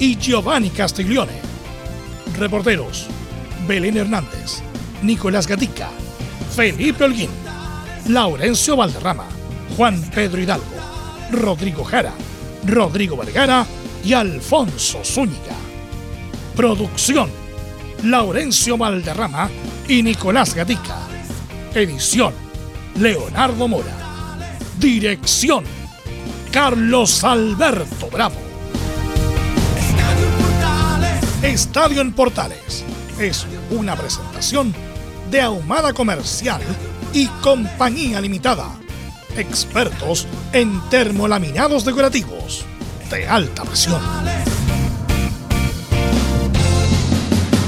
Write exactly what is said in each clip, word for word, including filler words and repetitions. y Giovanni Castiglione. Reporteros: Belén Hernández, Nicolás Gatica, Felipe Olguín, Laurencio Valderrama, Juan Pedro Hidalgo, Rodrigo Jara, Rodrigo Vergara y Alfonso Zúñiga. Producción: Laurencio Valderrama y Nicolás Gatica. Edición: Leonardo Mora. Dirección: Carlos Alberto Bravo. Estadio en Portales es una presentación de Ahumada Comercial y Compañía Limitada, expertos en termolaminados decorativos de alta presión.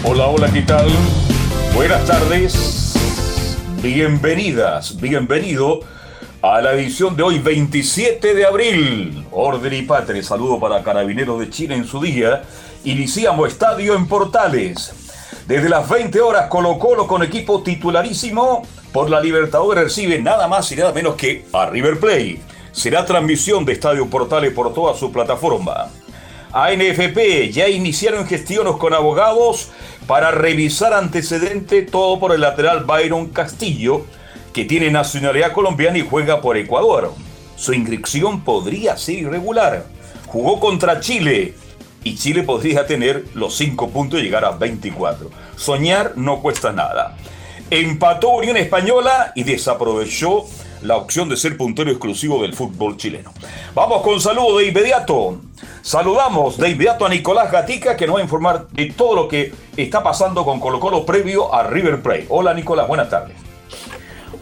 Hola, hola, ¿qué tal? Buenas tardes, bienvenidas, bienvenido a la edición de hoy, veintisiete de abril. Orden y Patria, saludo para Carabineros de Chile en su día. Iniciamos Estadio en Portales. Desde las veinte horas, Colo Colo con equipo titularísimo por la Libertadores recibe nada más y nada menos que a River Plate. Será transmisión de Estadio Portales por toda su plataforma. A N F P ya iniciaron gestiones con abogados para revisar antecedente, todo por el lateral Byron Castillo, que tiene nacionalidad colombiana y juega por Ecuador. Su inscripción podría ser irregular. Jugó contra Chile y Chile podría tener los cinco puntos y llegar a veinticuatro. Soñar no cuesta nada. Empató Unión Española y desaprovechó la opción de ser puntero exclusivo del fútbol chileno. Vamos con saludo de inmediato. Saludamos de inmediato a Nicolás Gatica, que nos va a informar de todo lo que está pasando con Colo Colo previo a River Plate. Hola, Nicolás, buenas tardes.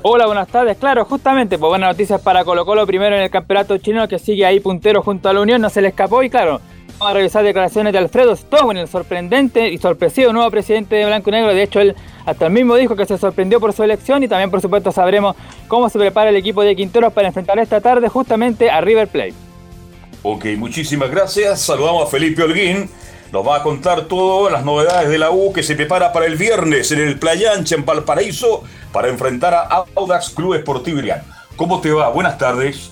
Hola, buenas tardes. Claro, justamente, pues buenas noticias para Colo Colo. Primero en el campeonato chileno, que sigue ahí puntero junto a la Unión, no se le escapó y claro, vamos a revisar declaraciones de Alfredo Stone, el sorprendente y sorpresivo nuevo presidente de Blanco y Negro. De hecho, él hasta el mismo dijo que se sorprendió por su elección y también, por supuesto, sabremos cómo se prepara el equipo de Quinteros para enfrentar esta tarde justamente a River Plate. Ok, muchísimas gracias. Saludamos a Felipe Olguín. Nos va a contar todas las novedades de la U, que se prepara para el viernes en el Playa Ancha, en Valparaíso, para enfrentar a Audax Club Esportivo Italiano. ¿Cómo te va? Buenas tardes.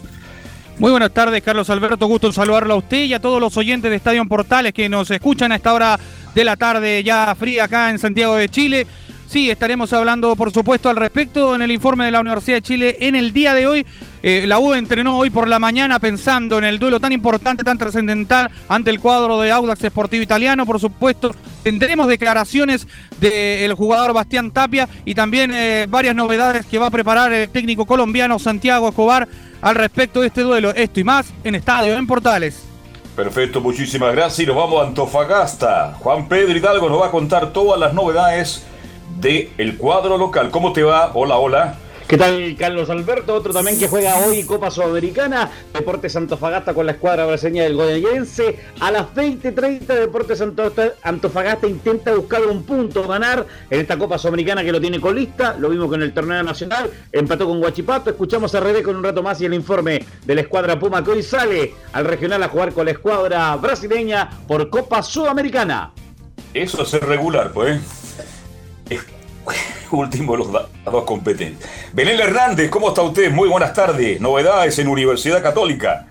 Muy buenas tardes, Carlos Alberto, gusto en saludarlo a usted y a todos los oyentes de Estadio en Portales que nos escuchan a esta hora de la tarde ya fría acá en Santiago de Chile. Sí, estaremos hablando, por supuesto, al respecto en el informe de la Universidad de Chile en el día de hoy. Eh, la U entrenó hoy por la mañana pensando en el duelo tan importante, tan trascendental ante el cuadro de Audax Esportivo Italiano. Por supuesto, tendremos declaraciones del jugador Bastián Tapia y también eh, varias novedades que va a preparar el técnico colombiano Santiago Escobar al respecto de este duelo. Esto y más en Estadio en Portales. Perfecto, muchísimas gracias. Y nos vamos a Antofagasta. Juan Pedro Hidalgo nos va a contar todas las novedades del cuadro local. ¿Cómo te va? Hola, hola. ¿Qué tal, Carlos Alberto? Otro también que juega hoy Copa Sudamericana, Deportes Antofagasta con la escuadra brasileña del Goyayense. A las veinte treinta, Deportes Antofagasta intenta buscar un punto, ganar en esta Copa Sudamericana que lo tiene colista. Lo vimos con el torneo nacional, empató con Huachipato. Escuchamos a René con un rato más y el informe de la escuadra Puma, que hoy sale al regional a jugar con la escuadra brasileña por Copa Sudamericana. Eso es regular, pues. Es último de los da- dos competentes. Belén Hernández, ¿cómo está usted? Muy buenas tardes. Novedades en Universidad Católica.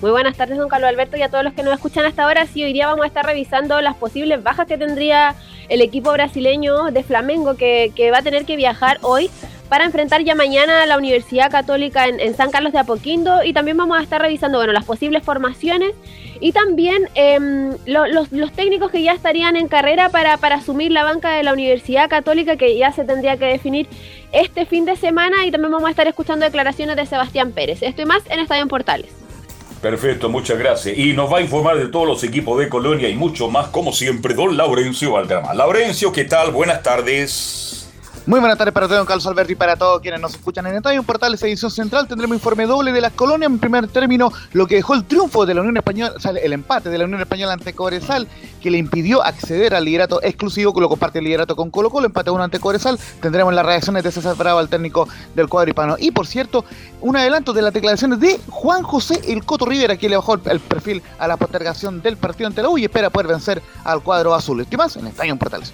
Muy buenas tardes, don Carlos Alberto, y a todos los que nos escuchan hasta ahora. Sí, hoy día vamos a estar revisando las posibles bajas que tendría el equipo brasileño de Flamengo, que, que va a tener que viajar hoy para enfrentar ya mañana a la Universidad Católica en, en San Carlos de Apoquindo, y también vamos a estar revisando, bueno, las posibles formaciones y también eh, lo, los, los técnicos que ya estarían en carrera para, para asumir la banca de la Universidad Católica, que ya se tendría que definir este fin de semana, y también vamos a estar escuchando declaraciones de Sebastián Pérez. Esto y más en Estadio en Portales. Perfecto, muchas gracias. Y nos va a informar de todos los equipos de Colonia y mucho más, como siempre, don Laurencio Valderrama. Laurencio, ¿qué tal? Buenas tardes. Muy buenas tardes para todos, don Carlos Alberto, y para todos quienes nos escuchan en detalle. En Portales Edición Central tendremos informe doble de las colonias. En primer término, lo que dejó el triunfo de la Unión Española, o sea, el empate de la Unión Española ante Cobresal, que le impidió acceder al liderato exclusivo, que lo comparte el liderato con Colo Colo, empate uno ante Cobresal. Tendremos las reacciones de César Bravo, el técnico del cuadro hispano. Y por cierto, un adelanto de las declaraciones de Juan José El Coto Rivera, que le bajó el perfil a la postergación del partido ante la U y espera poder vencer al cuadro azul. ¿Qué más? En Estadio en Portales.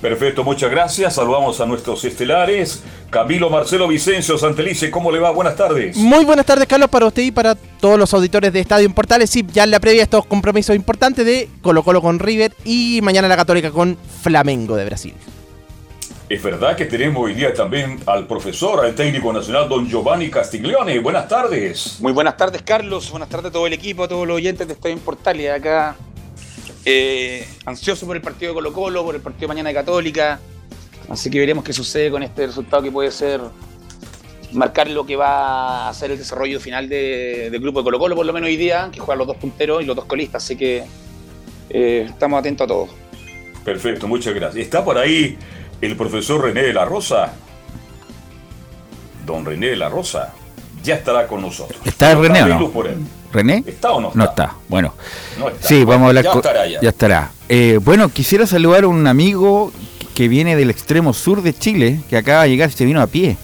Perfecto, muchas gracias. Saludamos a nuestros estelares. Camilo Marcelo Vicencio Santelice, ¿cómo le va? Buenas tardes. Muy buenas tardes, Carlos, para usted y para todos los auditores de Estadio en Portales. Sí, ya en la previa estos compromisos importantes de Colo Colo con River y mañana la Católica con Flamengo de Brasil. Es verdad que tenemos hoy día también al profesor, al técnico nacional, don Giovanni Castiglione. Buenas tardes. Muy buenas tardes, Carlos. Buenas tardes a todo el equipo, a todos los oyentes de Estadio en Portales. Acá eh, ansioso por el partido de Colo Colo, por el partido de mañana de Católica. Así que veremos qué sucede con este resultado que puede ser marcar lo que va a ser el desarrollo final de, del grupo de Colo Colo, por lo menos hoy día, que juegan los dos punteros y los dos colistas. Así que eh, estamos atentos a todo. Perfecto, muchas gracias. Está por ahí el profesor René de la Rosa. Don René de la Rosa ya estará con nosotros. ¿Está René está o no? ¿René? ¿Está o no está? No está, bueno. No está. Sí, vamos a hablar. Ya co- estará. Ya, ya estará. Eh, bueno, quisiera saludar a un amigo que viene del extremo sur de Chile, que acaba de llegar, se vino a pie.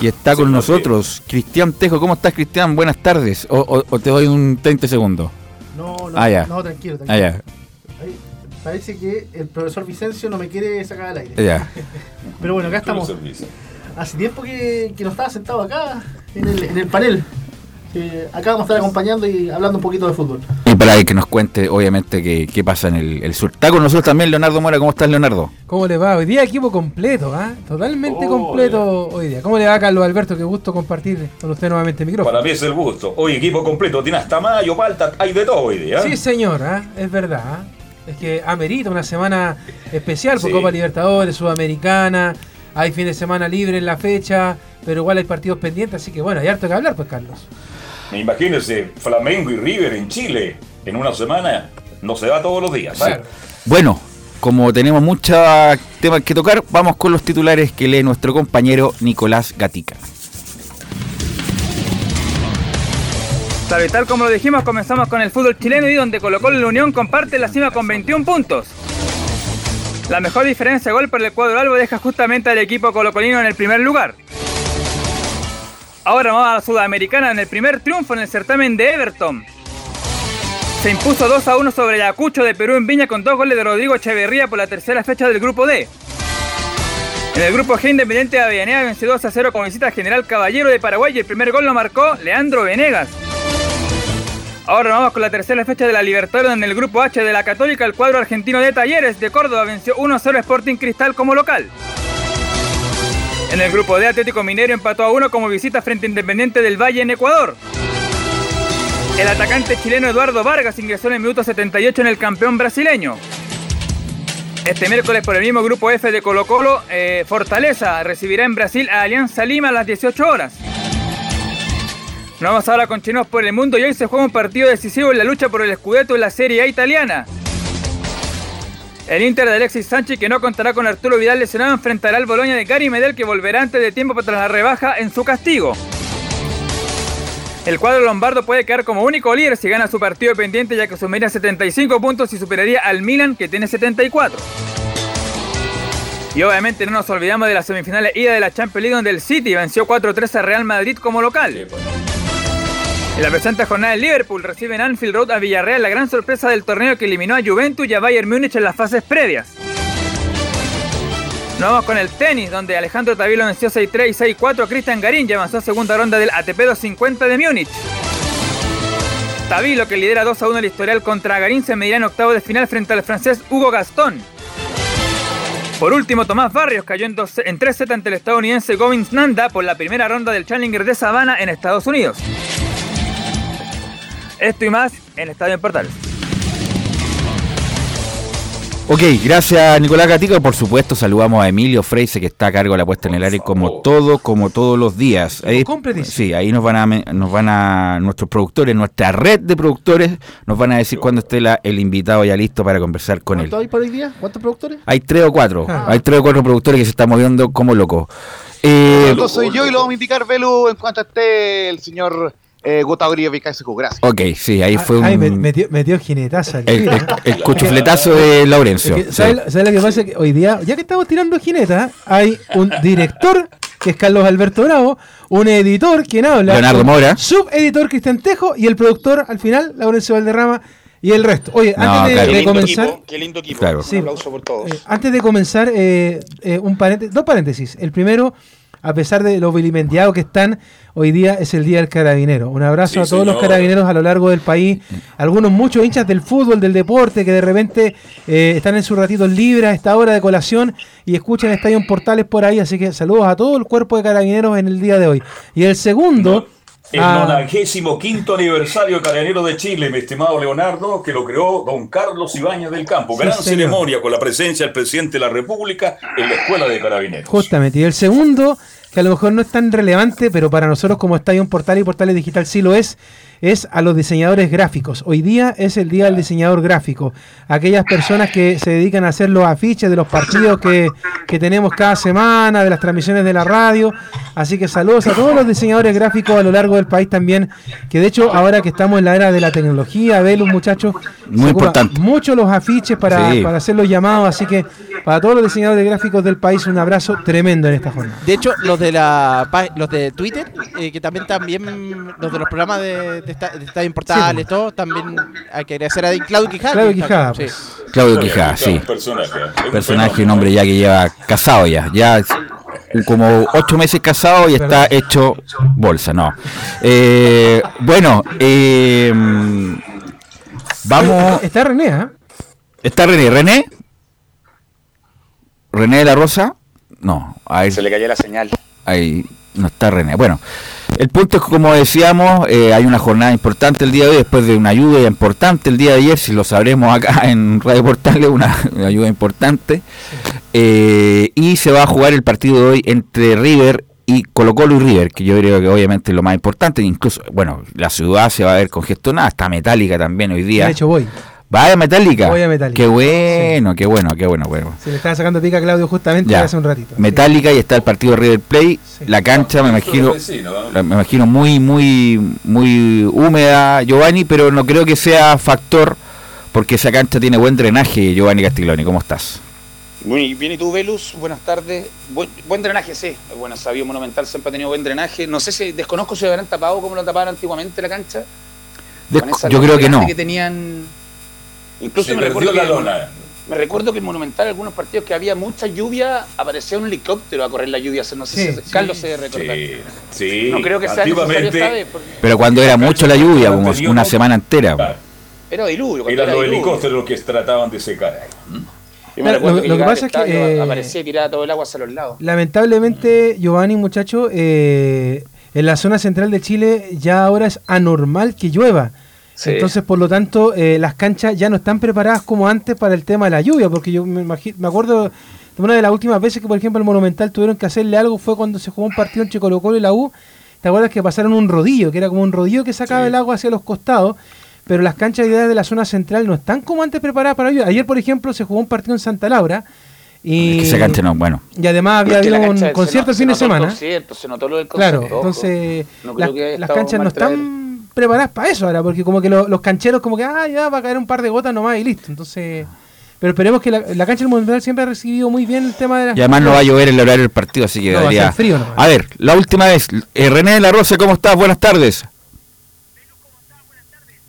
Y está sí, con nosotros, pie. Cristian Tejo. ¿Cómo estás, Cristian? Buenas tardes. O, o, o te doy un treinta segundos. No, no, ah, ya. no tranquilo, tranquilo. Ah, ya. Ahí. Parece que el profesor Vicencio no me quiere sacar al aire. Yeah. Pero bueno, acá estamos. Hace tiempo que, que no estaba sentado acá, en el, en el panel. Eh, acá vamos a estar acompañando y hablando un poquito de fútbol. Y para que nos cuente, obviamente, qué, qué pasa en el, el sur. Está con nosotros también Leonardo Mora. ¿Cómo estás, Leonardo? ¿Cómo le va? Hoy día equipo completo, ¿ah? ¿eh? Totalmente oh, completo yeah. hoy día. ¿Cómo le va, Carlos Alberto? Qué gusto compartir con usted nuevamente el micrófono. Para mí es el gusto. Hoy equipo completo. Tiene hasta mayo, palta, hay de todo hoy día. Sí, señor, ¿eh? Es verdad, ¿eh? Es que amerita una semana especial por sí. Copa Libertadores, Sudamericana, hay fin de semana libre en la fecha, pero igual hay partidos pendientes, así que bueno, hay harto que hablar pues, Carlos. Imagínense, Flamengo y River en Chile, en una semana no se da todos los días. Sí. Bueno, como tenemos muchos temas que tocar, vamos con los titulares que lee nuestro compañero Nicolás Gatica. Tal como lo dijimos, comenzamos con el fútbol chileno y donde Colo Colo y la Unión comparten la cima con veintiún puntos. La mejor diferencia de gol para el cuadro albo deja justamente al equipo colocolino en el primer lugar. Ahora vamos a la Sudamericana en el primer triunfo en el certamen de Everton. Se impuso dos a uno sobre Ayacucho de Perú en Viña con dos goles de Rodrigo Echeverría por la tercera fecha del grupo D. En el grupo G, Independiente de Avellaneda venció dos a cero con visita General Caballero de Paraguay y el primer gol lo marcó Leandro Venegas. Ahora vamos con la tercera fecha de la Libertadores en el grupo H de la Católica. El cuadro argentino de Talleres de Córdoba venció uno a cero Sporting Cristal como local. En el grupo D, Atlético Mineiro empató a uno como visita frente a Independiente del Valle en Ecuador. El atacante chileno Eduardo Vargas ingresó en el minuto setenta y ocho en el campeón brasileño. Este miércoles por el mismo grupo F de Colo Colo, eh, Fortaleza recibirá en Brasil a Alianza Lima a las dieciocho horas. Nos vamos ahora con Chinos por el Mundo y hoy se juega un partido decisivo en la lucha por el Scudetto en la Serie A italiana. El Inter de Alexis Sánchez, que no contará con Arturo Vidal lesionado, enfrentará al Bologna de Gary Medel, que volverá antes de tiempo tras la rebaja en su castigo. El cuadro lombardo puede quedar como único líder si gana su partido pendiente, ya que sumaría setenta y cinco puntos y superaría al Milan, que tiene setenta y cuatro. Y obviamente no nos olvidamos de las semifinales ida de la Champions League, donde el City venció cuatro a tres a Real Madrid como local. Sí, bueno. En la presente jornada el Liverpool recibe en Anfield Road a Villarreal, la gran sorpresa del torneo que eliminó a Juventus y a Bayern Múnich en las fases previas. Nos vamos con el tenis, donde Alejandro Tavilo venció seis tres y seis cuatro a Cristian Garín y avanzó a segunda ronda del A T P doscientos cincuenta de Múnich. Tavilo, que lidera dos a uno el historial contra Garín, se medirá en octavo de final frente al francés Hugo Gaston. Por último, Tomás Barrios cayó en, dos, en tres sets ante el estadounidense Govinds Nanda por la primera ronda del Challenger de Savannah en Estados Unidos. Esto y más en Estadio en Portales. Ok, gracias Nicolás Gatica. Por supuesto, saludamos a Emilio Freise, que está a cargo de la puesta en el aire, como todo, como todos los días. Ahí, sí, ahí nos van a nos van a nuestros productores, nuestra red de productores, nos van a decir cuándo esté la, el invitado ya listo para conversar con él. ¿Cuántos hay para hoy día? ¿Cuántos productores? Hay tres o cuatro. Ah. Hay tres o cuatro productores que se están moviendo como locos. Eh, no soy yo y lo vamos a indicar, Velu, en cuanto esté el señor. Eh, Gota Oribe y Cáceres, gracias. Ok, sí, ahí fue ah, un. Ahí metió, metió jinetazo. El, el, el cuchufletazo de Laurencio. Es que, ¿sabes, sí. lo, ¿Sabes lo que pasa? Que hoy día, ya que estamos tirando jinetas, hay un director que es Carlos Alberto Bravo, un editor, quien habla, Leonardo Mora, subeditor Cristian Tejo y el productor al final, Laurencio Valderrama. Y el resto. Oye, no, antes de, claro. de qué comenzar. Equipo, qué lindo equipo. Claro. Sí, un aplauso por todos. Eh, antes de comenzar, eh, eh, un paréntesis, dos paréntesis. El primero, a pesar de lo vilipendiados que están, hoy día es el Día del Carabinero. Un abrazo sí, a todos señor. los carabineros a lo largo del país. Algunos, muchos hinchas del fútbol, del deporte, que de repente eh, están en sus ratitos libres a esta hora de colación y escuchan Estadio en Portales por ahí. Así que saludos a todo el cuerpo de carabineros en el día de hoy. Y el segundo. No. El nonagésimo ah. quinto aniversario de Carabineros de Chile, mi estimado Leonardo, que lo creó don Carlos Ibáñez del Campo. Gran sí, ceremonia con la presencia del presidente de la República en la Escuela de Carabineros. Justamente, y el segundo, que a lo mejor no es tan relevante, pero para nosotros como Estadio Portal y Portales Digital sí lo es, es a los diseñadores gráficos. Hoy día es el Día del Diseñador Gráfico. Aquellas personas que se dedican a hacer los afiches de los partidos que, que tenemos cada semana, de las transmisiones de la radio. Así que saludos a todos los diseñadores gráficos a lo largo del país también, que de hecho ahora que estamos en la era de la tecnología, Velus, muchachos, muy importante, mucho los afiches para, sí. para hacer los llamados. Así que para todos los diseñadores gráficos del país, un abrazo tremendo en esta jornada. De hecho, los de la los de Twitter, eh, que también también los de los programas de, de está importante, sí. todo también hay que agradecer a Claudio Quijada. Claudio Quijada, sí. Claudio Quijada, sí. Un personaje, un personaje, un hombre ya que lleva casado ya, ya como ocho meses casado y está hecho bolsa, no. Eh, bueno, eh, vamos. Está René, ¿eh? Está René, René, René de la Rosa, no. Ahí. Se le cayó la señal. Ahí. No está René. Bueno, el punto es que, como decíamos, eh, hay una jornada importante el día de hoy, después de una lluvia importante el día de ayer, si lo sabremos acá en Radio Portales, una, una lluvia importante. Eh, y se va a jugar el partido de hoy entre River y Colo Colo y River, que yo creo que obviamente es lo más importante. Incluso, bueno, la ciudad se va a ver congestionada, está Metallica también hoy día. De hecho, voy. Vaya Metallica. Voy a Metallica. Qué bueno, sí. qué bueno, qué bueno, bueno. Se le estaba sacando pica a Claudio justamente ya. hace un ratito. Metallica sí. y está el partido de River Plate. Sí. La cancha me imagino, me imagino muy, muy, muy húmeda, Giovanni, pero no creo que sea factor porque esa cancha tiene buen drenaje, Giovanni Castiglione. ¿Cómo estás? Muy bien, ¿y tú, Velus? Buenas tardes. Buen, buen drenaje, sí. Bueno, Sabio Monumental siempre ha tenido buen drenaje. No sé si desconozco si lo habrán tapado como lo tapaban antiguamente la cancha. Desco- yo creo que no. Que tenían Incluso se me recuerdo la lona. Me recuerdo que en Monumental, algunos partidos que había mucha lluvia, aparecía un helicóptero a correr la lluvia. No sé sí, si Carlos sí, se recuerda. Sí, sí. No creo que sea necesario esta vez. Pero cuando era mucho la lluvia, como una semana entera. Claro. Era diluvio. Eran era los diluvio. helicópteros los que trataban de secar. Y me claro, lo, que lo que pasa es que eh, aparecía tirada todo el agua hacia los lados. Lamentablemente, Giovanni, muchacho, eh, en la zona central de Chile ya ahora es anormal que llueva. Sí. Entonces, por lo tanto, eh, las canchas ya no están preparadas como antes para el tema de la lluvia, porque yo me imagino, me acuerdo de una de las últimas veces que, por ejemplo, el Monumental tuvieron que hacerle algo fue cuando se jugó un partido entre Colo Colo y la U. ¿Te acuerdas que pasaron un rodillo, que era como un rodillo que sacaba sí. el agua hacia los costados? Pero las canchas de la zona central no están como antes preparadas para la lluvia. Ayer, por ejemplo, se jugó un partido en Santa Laura. Y, es que esa cancha no, bueno. Y además había habido un concierto el fin de semana. Se notó lo del concierto. Claro, entonces no la, las canchas no están preparadas para eso ahora, porque como que lo, los cancheros como que, ah, ya va a caer un par de gotas nomás y listo, entonces, pero esperemos que la, la cancha del Monumental siempre ha recibido muy bien el tema de las... Y además no va a llover el horario del partido, así que no, daría... va a ser frío nomás. A ver, la última vez, eh, René de la Rosa, ¿cómo estás? Buenas tardes.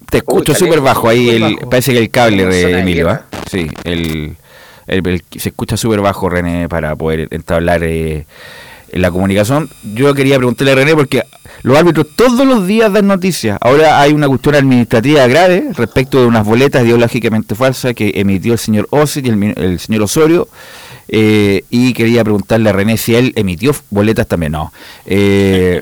Te escucho súper bajo, ahí el, bajo. Parece que el cable, de Emilio, ¿eh? Sí, el, el, el, se escucha súper bajo, René, para poder entablar... Eh, en la comunicación. Yo quería preguntarle a René porque los árbitros todos los días dan noticias. Ahora hay una cuestión administrativa grave respecto de unas boletas ideológicamente falsas que emitió el señor Osit y el, el señor Osorio eh, y quería preguntarle a René si él emitió boletas también. No, eh,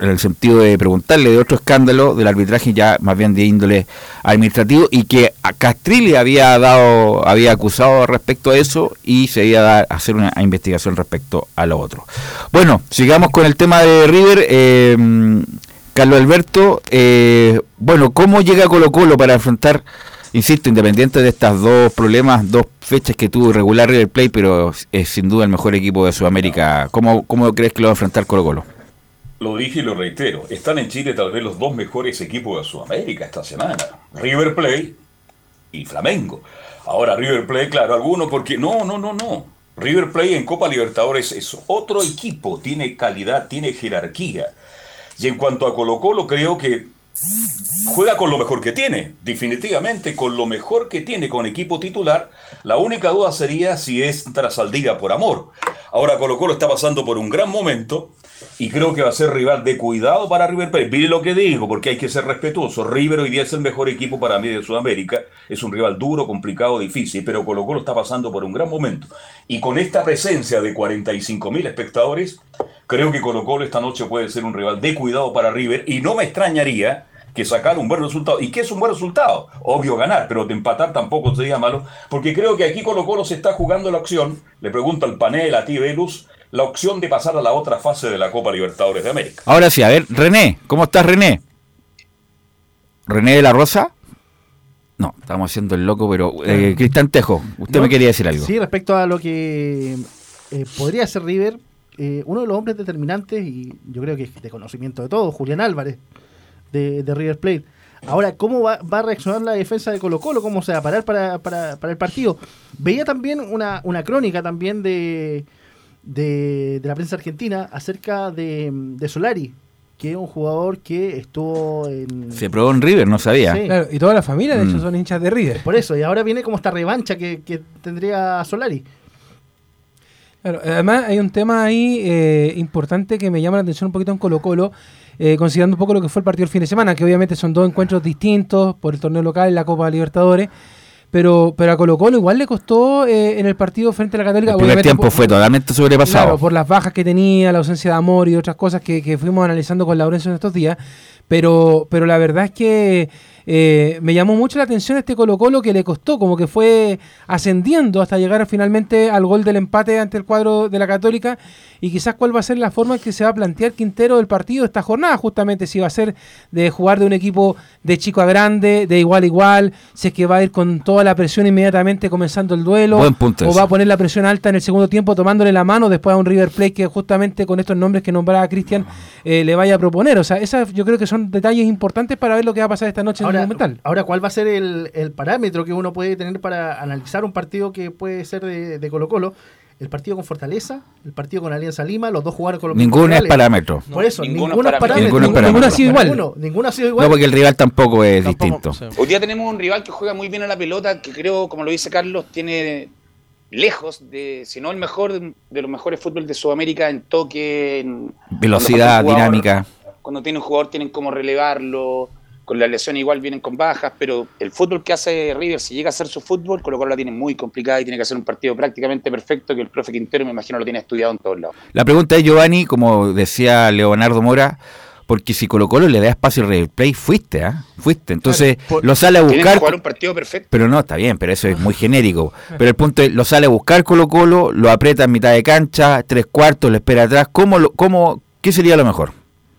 en el sentido de preguntarle de otro escándalo del arbitraje, ya más bien de índole administrativo, y que a Castrilli había dado, había acusado respecto a eso, y se iba a hacer una investigación respecto a lo otro. Bueno, sigamos con el tema de River. eh, Carlos Alberto, eh, bueno, ¿cómo llega Colo Colo para enfrentar, insisto, independiente de estos dos problemas, dos fechas que tuvo irregular River Plate, pero es sin duda el mejor equipo de Sudamérica? ¿Cómo, cómo crees que lo va a enfrentar Colo Colo? Lo dije y lo reitero, están en Chile tal vez los dos mejores equipos de Sudamérica esta semana, River Plate y Flamengo. Ahora River Plate, claro, alguno porque no, no, no, no. River Plate en Copa Libertadores es otro equipo, tiene calidad, tiene jerarquía. Y en cuanto a Colo Colo, creo que juega con lo mejor que tiene, definitivamente con lo mejor que tiene, con equipo titular. La única duda sería si es Trasaldía por amor. Ahora Colo Colo está pasando por un gran momento y creo que va a ser rival de cuidado para River Plate. Mire lo que digo, porque hay que ser respetuoso. River hoy día es el mejor equipo para mí de Sudamérica. Es un rival duro, complicado, difícil, pero Colo Colo está pasando por un gran momento. Y con esta presencia de cuarenta y cinco mil espectadores, creo que Colo Colo esta noche puede ser un rival de cuidado para River, y no me extrañaría que sacar un buen resultado. ¿Y qué es un buen resultado? Obvio ganar, pero de empatar tampoco sería malo, porque creo que aquí Colo Colo se está jugando la opción, le pregunto al panel, a ti Velus, la opción de pasar a la otra fase de la Copa Libertadores de América. Ahora sí, a ver, René, ¿cómo estás, René? ¿René de la Rosa? No, estamos haciendo el loco, pero... Eh, Cristantejo, usted no, me quería decir algo. Sí, respecto a lo que eh, podría hacer River, eh, uno de los hombres determinantes, y yo creo que es de conocimiento de todos, Julián Álvarez, De, de River Plate. Ahora, ¿cómo va, va a reaccionar la defensa de Colo Colo? ¿Cómo se va a parar para, para, para el partido? Veía también una, una crónica también de, de, de la prensa argentina acerca de, de Solari, que es un jugador que estuvo en... Se probó en River, no sabía. Sí. Claro, y toda la familia, de hecho, mm. son hinchas de River. Por eso, y ahora viene como esta revancha que, que tendría Solari. Claro, además hay un tema ahí eh, importante que me llama la atención un poquito en Colo Colo. Eh, considerando un poco lo que fue el partido el fin de semana, que obviamente son dos encuentros distintos por el torneo local y la Copa Libertadores, pero, pero a Colo Colo igual le costó eh, en el partido frente a la Católica. El primer tiempo por, fue totalmente sobrepasado. Claro, por las bajas que tenía, la ausencia de amor y otras cosas que, que fuimos analizando con Laurencio en estos días, pero, pero la verdad es que eh, me llamó mucho la atención este Colo Colo que le costó, como que fue ascendiendo hasta llegar finalmente al gol del empate ante el cuadro de la Católica. Y quizás cuál va a ser la forma en que se va a plantear Quintero del partido esta jornada, justamente si va a ser de jugar de un equipo de chico a grande, de igual a igual, si es que va a ir con toda la presión inmediatamente comenzando el duelo, o ese. Va a poner la presión alta en el segundo tiempo tomándole la mano después a un River Plate que justamente con estos nombres que nombraba Cristian eh, le vaya a proponer. O sea, esas yo creo que son detalles importantes para ver lo que va a pasar esta noche ahora, en el documental. Ahora, ¿cuál va a ser el, el parámetro que uno puede tener para analizar un partido que puede ser de, de Colo-Colo? El partido con Fortaleza, el partido con Alianza Lima, los dos jugaron con los mismos. Ninguno es parámetro. Por eso, ninguno, ninguno es parámetro. Ninguno, ninguno, ninguno ha sido igual. Ninguno, ninguno ha sido igual. No, porque el rival tampoco es tampoco, distinto. Sí. Hoy día tenemos un rival que juega muy bien a la pelota, que creo, como lo dice Carlos, tiene lejos de, si no el mejor, de los mejores fútbol de Sudamérica en toque, en velocidad, cuando jugador, dinámica. Cuando tiene un jugador tienen como relevarlo, con la lesión igual vienen con bajas, pero el fútbol que hace River, si llega a hacer su fútbol, Colo Colo la tiene muy complicada y tiene que hacer un partido prácticamente perfecto que el profe Quintero, me imagino, lo tiene estudiado en todos lados. La pregunta es, Giovanni, como decía Leonardo Mora, porque si Colo Colo le da espacio a River Plate, fuiste, ¿eh? Fuiste, entonces claro, lo sale a buscar. Tiene que jugar un partido perfecto. Pero no, está bien, pero eso es muy genérico. Pero el punto es, lo sale a buscar Colo Colo, lo aprieta en mitad de cancha, tres cuartos, lo espera atrás. ¿Cómo, lo, cómo, qué sería lo mejor?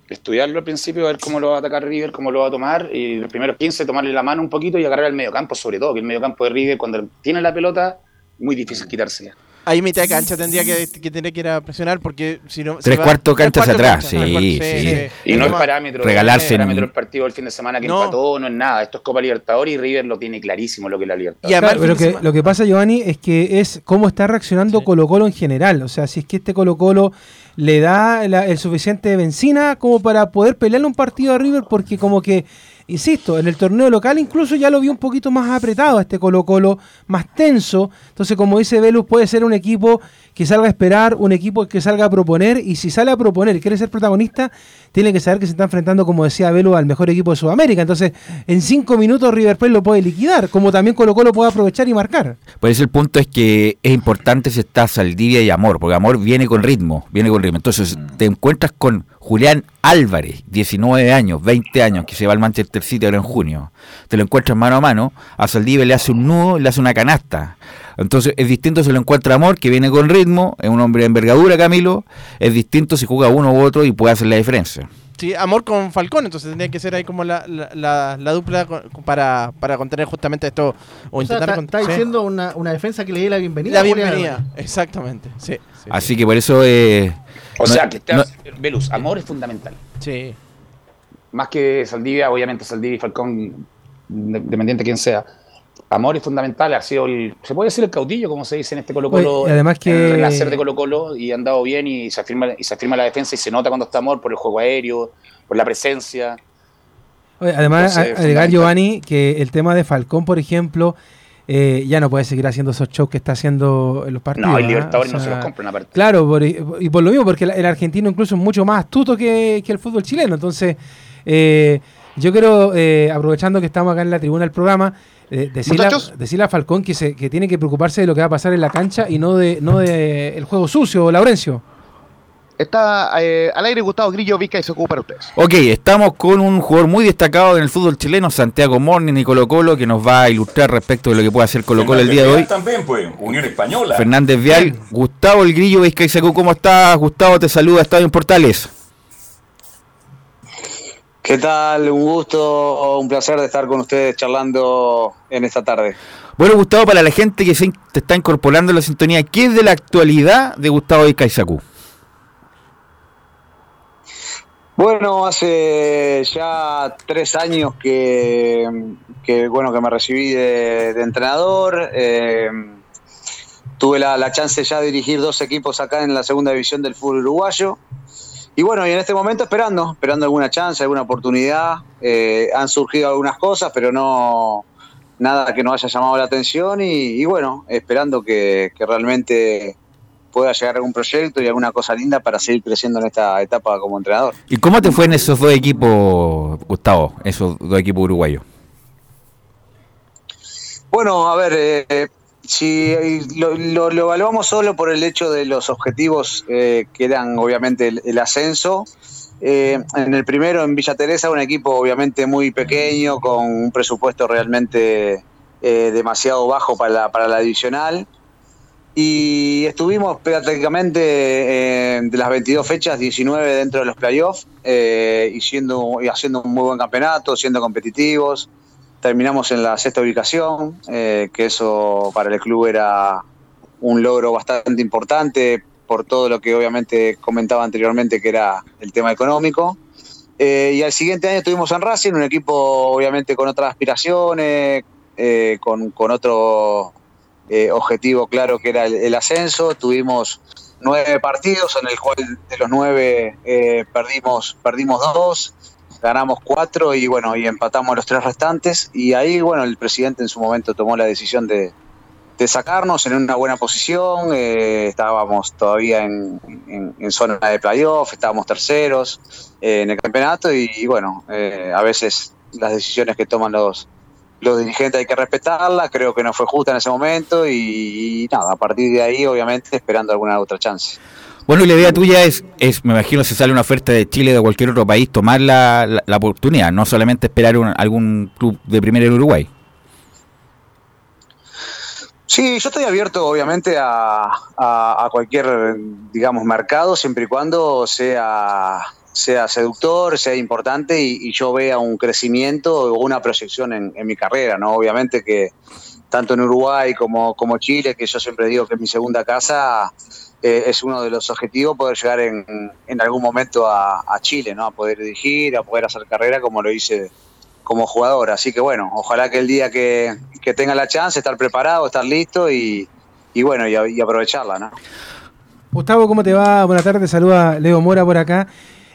Estudiarlo al principio, a ver cómo lo va a atacar River, cómo lo va a tomar, y los primeros quince tomarle la mano un poquito y agarrar al mediocampo, sobre todo, que el mediocampo de River cuando tiene la pelota, muy difícil quitársela. Ahí mitad de cancha tendría que, que tener que ir a presionar porque si no... Tres cuartos canchas atrás, cancha. sí, sí, sí. Y no es parámetro, regalarse no es parámetro en... el partido del fin de semana que no. empató, no es nada. Esto es Copa Libertadores y River lo tiene clarísimo lo que es la Libertadores. Y además, claro, pero que, lo que pasa, Giovanni, es que es cómo está reaccionando sí. Colo Colo en general. O sea, si es que este Colo Colo le da la, el suficiente de benzina como para poder pelearle un partido a River, porque como que insisto, en el torneo local incluso ya lo vi un poquito más apretado a este Colo Colo, más tenso. Entonces, como dice Velos, puede ser un equipo que salga a esperar, un equipo que salga a proponer, y si sale a proponer y quiere ser protagonista, tiene que saber que se está enfrentando, como decía Velos, al mejor equipo de Sudamérica. Entonces, en cinco minutos River Plate lo puede liquidar, como también Colo Colo puede aprovechar y marcar. Por eso el punto es que es importante si está Saldivia y Amor, porque Amor viene con ritmo, viene con ritmo. Entonces, te encuentras con Julián Álvarez, diecinueve años, veinte años, que se va al Manchester City ahora en junio. Te lo encuentras mano a mano, a Saldivia le hace un nudo, le hace una canasta. Entonces es distinto si lo encuentra Amor, que viene con ritmo, es un hombre de envergadura, Camilo. Es distinto si juega uno u otro y puede hacer la diferencia. Sí, Amor con Falcón, entonces tendría que ser ahí como la, la, la, la dupla para, para contener justamente esto. O, o intentar sea, está, está cont- diciendo ¿sí? una, una defensa que le dé la bienvenida. La bienvenida, exactamente. Sí, sí, así sí. que por eso... Eh, o no, sea, que estás, no, Velus, Amor es fundamental. Sí. Más que Saldivia, obviamente Saldivia y Falcón, dependiente de quién sea. Amor es fundamental, ha sido el, se puede decir el caudillo, como se dice en este Colo Colo, además que el renacer de Colo Colo, y ha andado bien y se afirma y se afirma la defensa y se nota cuando está Amor por el juego aéreo, por la presencia. Oye, además, entonces, a, agregar Giovanni que el tema de Falcón, por ejemplo, eh, ya no puede seguir haciendo esos shows que está haciendo en los partidos. No, el Libertadores, ¿eh? O sea, no se los compran aparte. Claro, por, y por lo mismo, porque el, el argentino incluso es mucho más astuto que, que el fútbol chileno. Entonces, eh, yo quiero, eh, aprovechando que estamos acá en la tribuna del programa, Eh, decirle, a, decirle a Falcón que se que tiene que preocuparse de lo que va a pasar en la cancha y no de no de el juego sucio, Laurencio. Está eh, al aire Gustavo Grillo Vizca y se ocupa para ustedes. Ok, estamos con un jugador muy destacado en el fútbol chileno, Santiago Morning y Colo Colo, que nos va a ilustrar respecto de lo que puede hacer Colo Colo el día de hoy. También, pues, Unión Española. Fernández Vial, Gustavo el Grillo Vizca y Secú, ¿cómo estás? Gustavo te saluda, Estadio en Portales. ¿Qué tal? Un gusto, un placer de estar con ustedes charlando en esta tarde. Bueno, Gustavo, para la gente que se in- te está incorporando en la sintonía, ¿qué es de la actualidad de Gustavo de Caizacú? Bueno, hace ya tres años que, que, bueno, que me recibí de, de entrenador. Eh, tuve la, la chance ya de dirigir dos equipos acá en la segunda división del fútbol uruguayo. Y bueno, y en este momento esperando, esperando alguna chance, alguna oportunidad. Eh, han surgido algunas cosas, pero no nada que nos haya llamado la atención. Y, y bueno, esperando que, que realmente pueda llegar algún proyecto y alguna cosa linda para seguir creciendo en esta etapa como entrenador. ¿Y cómo te fue en esos dos equipos, Gustavo, esos dos equipos uruguayos? Bueno, a ver... Eh, Si lo, lo, lo evaluamos solo por el hecho de los objetivos eh, que eran obviamente el, el ascenso, eh, en el primero en Villa Teresa un equipo obviamente muy pequeño con un presupuesto realmente eh, demasiado bajo para la, para la divisional, y estuvimos prácticamente eh, de las veintidós fechas diecinueve dentro de los playoffs eh, y, siendo, y haciendo un muy buen campeonato, siendo competitivos. Terminamos en la sexta ubicación, eh, que eso para el club era un logro bastante importante por todo lo que obviamente comentaba anteriormente, que era el tema económico. Eh, y al siguiente año estuvimos en Racing, un equipo obviamente con otras aspiraciones, eh, con, con otro eh, objetivo claro que era el, el ascenso. Tuvimos nueve partidos, en el cual de los nueve eh, perdimos, perdimos dos. Ganamos cuatro y bueno, y empatamos los tres restantes, y ahí bueno, el presidente en su momento tomó la decisión de, de sacarnos en una buena posición. Eh, estábamos todavía en, en, en zona de playoff, estábamos terceros eh, en el campeonato, y, y bueno, eh, a veces las decisiones que toman los, los dirigentes hay que respetarlas. Creo que no fue justa en ese momento, y, y nada, a partir de ahí obviamente esperando alguna otra chance. Bueno, y la idea tuya es, es, me imagino, si sale una oferta de Chile o de cualquier otro país, tomar la, la, la oportunidad, no solamente esperar un, algún club de primera en Uruguay. Sí, yo estoy abierto, obviamente, a, a, a cualquier, digamos, mercado, siempre y cuando sea, sea seductor, sea importante y, y yo vea un crecimiento o una proyección en, en mi carrera, ¿no? Obviamente que tanto en Uruguay como, como Chile, que yo siempre digo que es mi segunda casa... Eh, es uno de los objetivos poder llegar en, en algún momento a, a Chile, ¿no? A poder dirigir, a poder hacer carrera como lo hice como jugador. Así que bueno, ojalá que el día que, que tenga la chance, estar preparado, estar listo y, y bueno, y, y aprovecharla, ¿no? Gustavo, ¿cómo te va? Buenas tardes, te saluda Leo Mora por acá.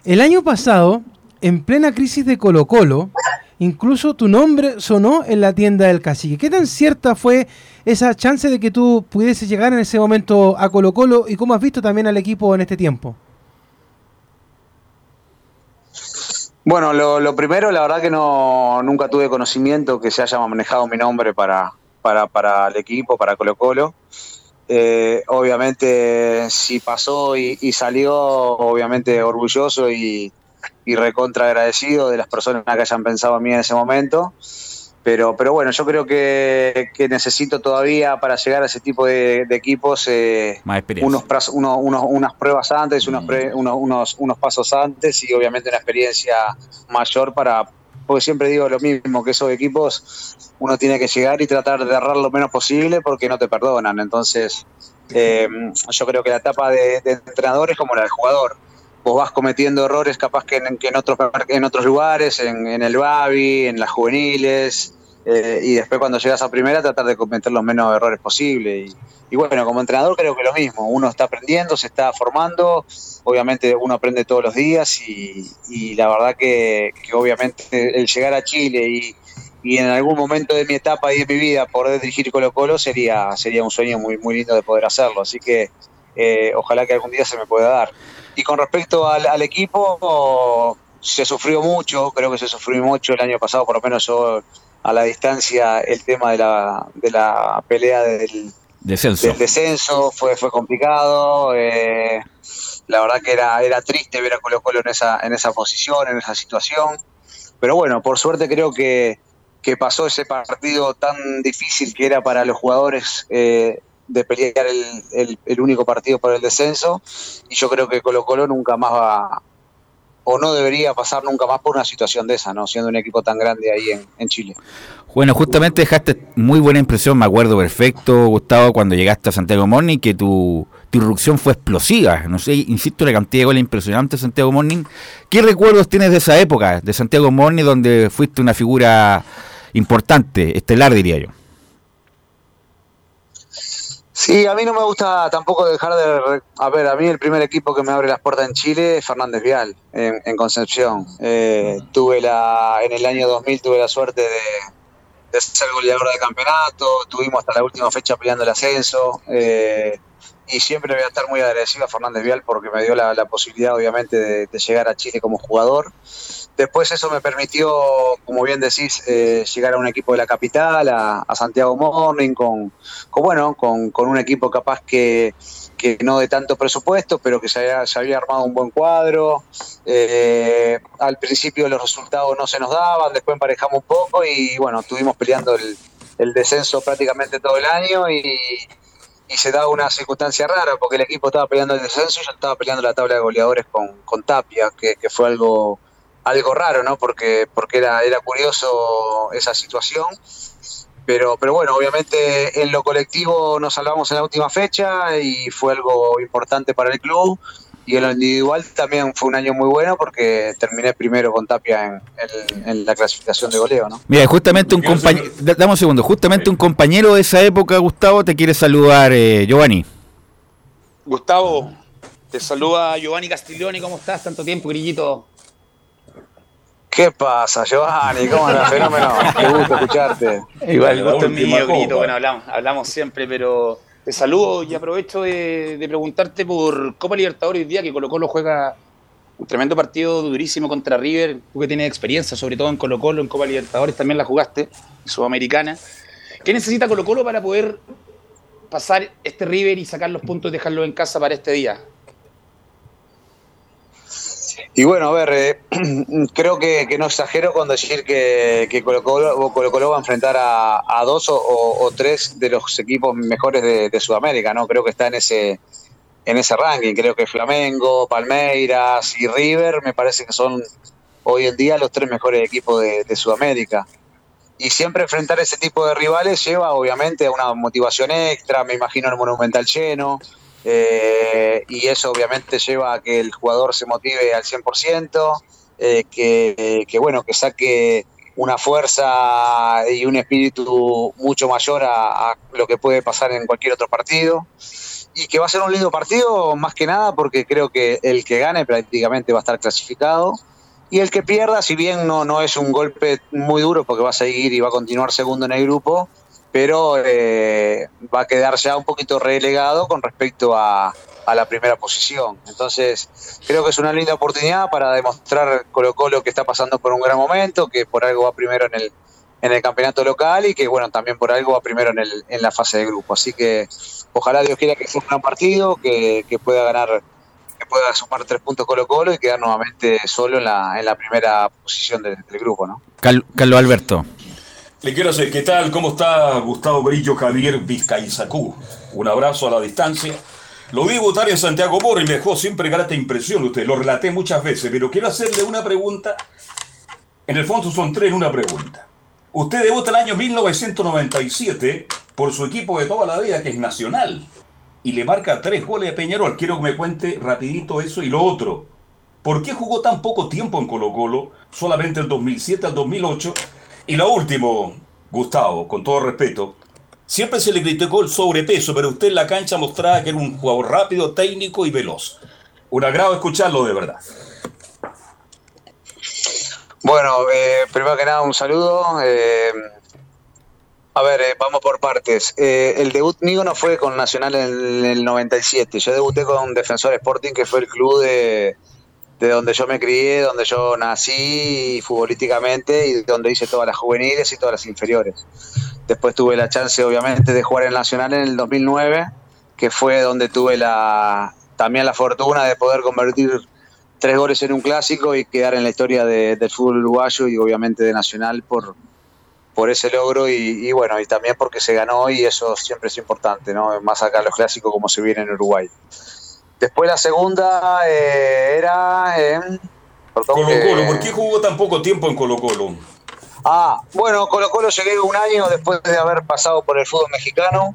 El año pasado, en plena crisis de Colo Colo, Incluso tu nombre sonó en la tienda del cacique. ¿Qué tan cierta fue esa chance de que tú pudieses llegar en ese momento a Colo Colo y cómo has visto también al equipo en este tiempo? Bueno, lo, lo primero, la verdad que no nunca tuve conocimiento que se haya manejado mi nombre para, para, para el equipo, para Colo Colo. Eh, obviamente, si pasó y, y salió, obviamente orgulloso y... y recontra agradecido de las personas que hayan pensado en mí en ese momento, pero pero bueno, yo creo que, que necesito todavía para llegar a ese tipo de, de equipos eh, unos, unos, unos unas pruebas antes, unos, pre, unos unos unos pasos antes y obviamente una experiencia mayor para, porque siempre digo lo mismo, que esos equipos uno tiene que llegar y tratar de errar lo menos posible porque no te perdonan. Entonces eh, yo creo que la etapa de, de entrenador es como la del jugador. Vos vas cometiendo errores capaz que en, que en, otros, en otros lugares, en, en el Babi, en las juveniles, eh, y después cuando llegas a primera tratar de cometer los menos errores posible. Y, y bueno, como entrenador creo que lo mismo, uno está aprendiendo, se está formando, obviamente uno aprende todos los días y, y la verdad que, que obviamente el llegar a Chile y, y en algún momento de mi etapa y de mi vida poder dirigir Colo Colo sería, sería un sueño muy, muy lindo de poder hacerlo, así que eh, ojalá que algún día se me pueda dar. Y con respecto al, al equipo, oh, se sufrió mucho, creo que se sufrió mucho el año pasado, por lo menos yo a la distancia, el tema de la, de la pelea del descenso, del descenso fue, fue complicado. Eh, la verdad que era, era triste ver a Colo Colo en esa, en esa posición, en esa situación. Pero bueno, por suerte creo que, que pasó ese partido tan difícil que era para los jugadores eh, de pelear el, el, el único partido por el descenso, y yo creo que Colo Colo nunca más va, o no debería pasar nunca más por una situación de esa, ¿no? Siendo un equipo tan grande ahí en, en Chile. Bueno, justamente dejaste muy buena impresión, me acuerdo perfecto, Gustavo, cuando llegaste a Santiago Morning, que tu, tu irrupción fue explosiva. No sé, insisto, la cantidad de goles impresionante de Santiago Morning. ¿Qué recuerdos tienes de esa época, de Santiago Morning, donde fuiste una figura importante, estelar, diría yo? Sí, a mí no me gusta tampoco dejar de... A ver, a mí el primer equipo que me abre las puertas en Chile es Fernández Vial, en, en Concepción. Eh, tuve la En el año dos mil tuve la suerte de, de ser goleador de campeonato, tuvimos hasta la última fecha peleando el ascenso, eh, y siempre voy a estar muy agradecido a Fernández Vial porque me dio la, la posibilidad, obviamente, de, de llegar a Chile como jugador. Después eso me permitió, como bien decís, eh, llegar a un equipo de la capital, a, a Santiago Morning, con, con bueno, con, con un equipo capaz que, que no de tanto presupuesto, pero que se había, se había armado un buen cuadro. Eh, al principio los resultados no se nos daban, después emparejamos un poco y bueno, estuvimos peleando el, el descenso prácticamente todo el año y, y se daba una circunstancia rara porque el equipo estaba peleando el descenso y yo estaba peleando la tabla de goleadores con, con Tapia, que, que fue algo... algo raro, ¿no? Porque porque era era curioso esa situación, pero pero bueno, obviamente en lo colectivo nos salvamos en la última fecha y fue algo importante para el club, y en lo individual también fue un año muy bueno porque terminé primero con Tapia en, en, en la clasificación de goleo, ¿no? Mira, justamente un compañero, dame un segundo, justamente un compañero de esa época, Gustavo, te quiere saludar, eh, Giovanni. Gustavo, te saluda Giovanni Castiglione, ¿cómo estás? Tanto tiempo, grillito. ¿Qué pasa, Giovanni? ¿Cómo andas? Fenómeno. Qué gusto escucharte. Igual, el gusto es mío, Grito. Bueno, hablamos, hablamos siempre, pero te saludo y aprovecho de, de preguntarte por Copa Libertadores hoy día, que Colo Colo juega un tremendo partido durísimo contra River. Tú que tienes experiencia, sobre todo en Colo Colo, en Copa Libertadores también la jugaste, Sudamericana. ¿Qué necesita Colo Colo para poder pasar este River y sacar los puntos y dejarlo en casa para este día? Y bueno, a ver, eh, creo que, que no exagero con decir que, que Colo Colo, Colo Colo va a enfrentar a, a dos o, o, o tres de los equipos mejores de, de Sudamérica, ¿no? Creo que está en ese en ese ranking. Creo que Flamengo, Palmeiras y River me parece que son hoy en día los tres mejores equipos de, de Sudamérica. Y siempre enfrentar ese tipo de rivales lleva obviamente a una motivación extra, me imagino el Monumental lleno. Eh, y eso obviamente lleva a que el jugador se motive al cien por ciento, eh, que, que bueno, que saque una fuerza y un espíritu mucho mayor a, a lo que puede pasar en cualquier otro partido, y que va a ser un lindo partido más que nada porque creo que el que gane prácticamente va a estar clasificado, Y el que pierda, si bien no, no es un golpe muy duro porque va a seguir y va a continuar segundo en el grupo, pero eh, va a quedar ya un poquito relegado con respecto a, a la primera posición. Entonces creo que es una linda oportunidad para demostrar Colo Colo que está pasando por un gran momento, que por algo va primero en el en el campeonato local y que bueno también por algo va primero en el en la fase de grupo. Así que ojalá Dios quiera que sea un gran partido, que, que pueda ganar, que pueda sumar tres puntos Colo Colo y quedar nuevamente solo en la, en la primera posición del, del grupo, ¿no? Carlos Alberto. Le quiero hacer, ¿qué tal? ¿Cómo está Gustavo Brillo, Javier Vizcaizacú? Un abrazo a la distancia. Lo vi votar en Santiago Borri y me dejó siempre grata impresión usted, lo relaté muchas veces, pero quiero hacerle una pregunta. En el fondo son tres en una pregunta. Usted debuta el año mil novecientos noventa y siete por su equipo de toda la vida, que es Nacional, y le marca tres goles a Peñarol. Quiero que me cuente rapidito eso. Y lo otro, ¿por qué jugó tan poco tiempo en Colo Colo? Solamente el dos mil siete al dos mil ocho. Y lo último, Gustavo, con todo respeto, siempre se le criticó el sobrepeso, pero usted en la cancha mostraba que era un jugador rápido, técnico y veloz. Un agrado escucharlo, de verdad. Bueno, eh, primero que nada, un saludo. Eh, a ver, eh, vamos por partes. Eh, el debut mío no fue con Nacional en el noventa y siete. Yo debuté con Defensor Sporting, que fue el club de... de donde yo me crié, donde yo nací futbolísticamente y donde hice todas las juveniles y todas las inferiores. Después tuve la chance, obviamente, de jugar en Nacional en el dos mil nueve, que fue donde tuve la también la fortuna de poder convertir tres goles en un clásico y quedar en la historia de, del fútbol uruguayo y obviamente de Nacional por, por ese logro y, y bueno, y también porque se ganó, y eso siempre es importante, ¿no? Más acá los clásicos como se viene en Uruguay. Después la segunda eh, era... Eh, Colo que... Colo, ¿por qué jugó tan poco tiempo en Colo Colo? Ah, bueno, Colo Colo llegué un año después de haber pasado por el fútbol mexicano.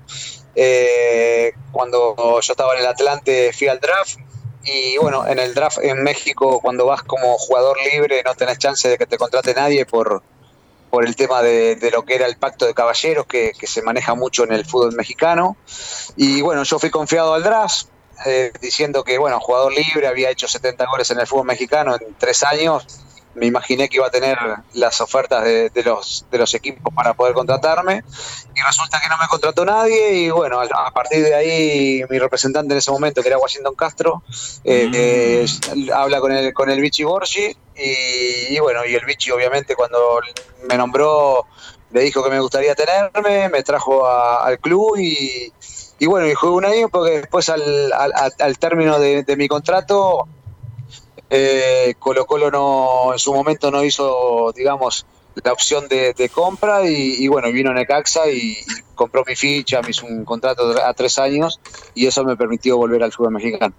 Eh, cuando yo estaba en el Atlante fui al draft. Y bueno, en el draft en México, cuando vas como jugador libre, no tenés chance de que te contrate nadie por, por el tema de, de lo que era el pacto de caballeros que, que se maneja mucho en el fútbol mexicano. Y bueno, yo fui confiado al draft. Eh, diciendo que, bueno, jugador libre, había hecho setenta goles en el fútbol mexicano en tres años, me imaginé que iba a tener las ofertas de, de, los, de los equipos para poder contratarme, y resulta que no me contrató nadie, y bueno, a partir de ahí, mi representante en ese momento, que era Washington Castro, eh, mm. eh, habla con el, con el Vichy Borgi, y, y bueno, y el Vichy obviamente cuando me nombró, le dijo que me gustaría tenerme, me trajo a, al club, y... Y bueno, y jugué un año porque después al, al, al término de, de mi contrato, eh, Colo Colo no, en su momento no hizo, digamos, la opción de, de compra y, y bueno, vino Necaxa y, y compró mi ficha, me hizo un contrato a tres años y eso me permitió volver al fútbol mexicano.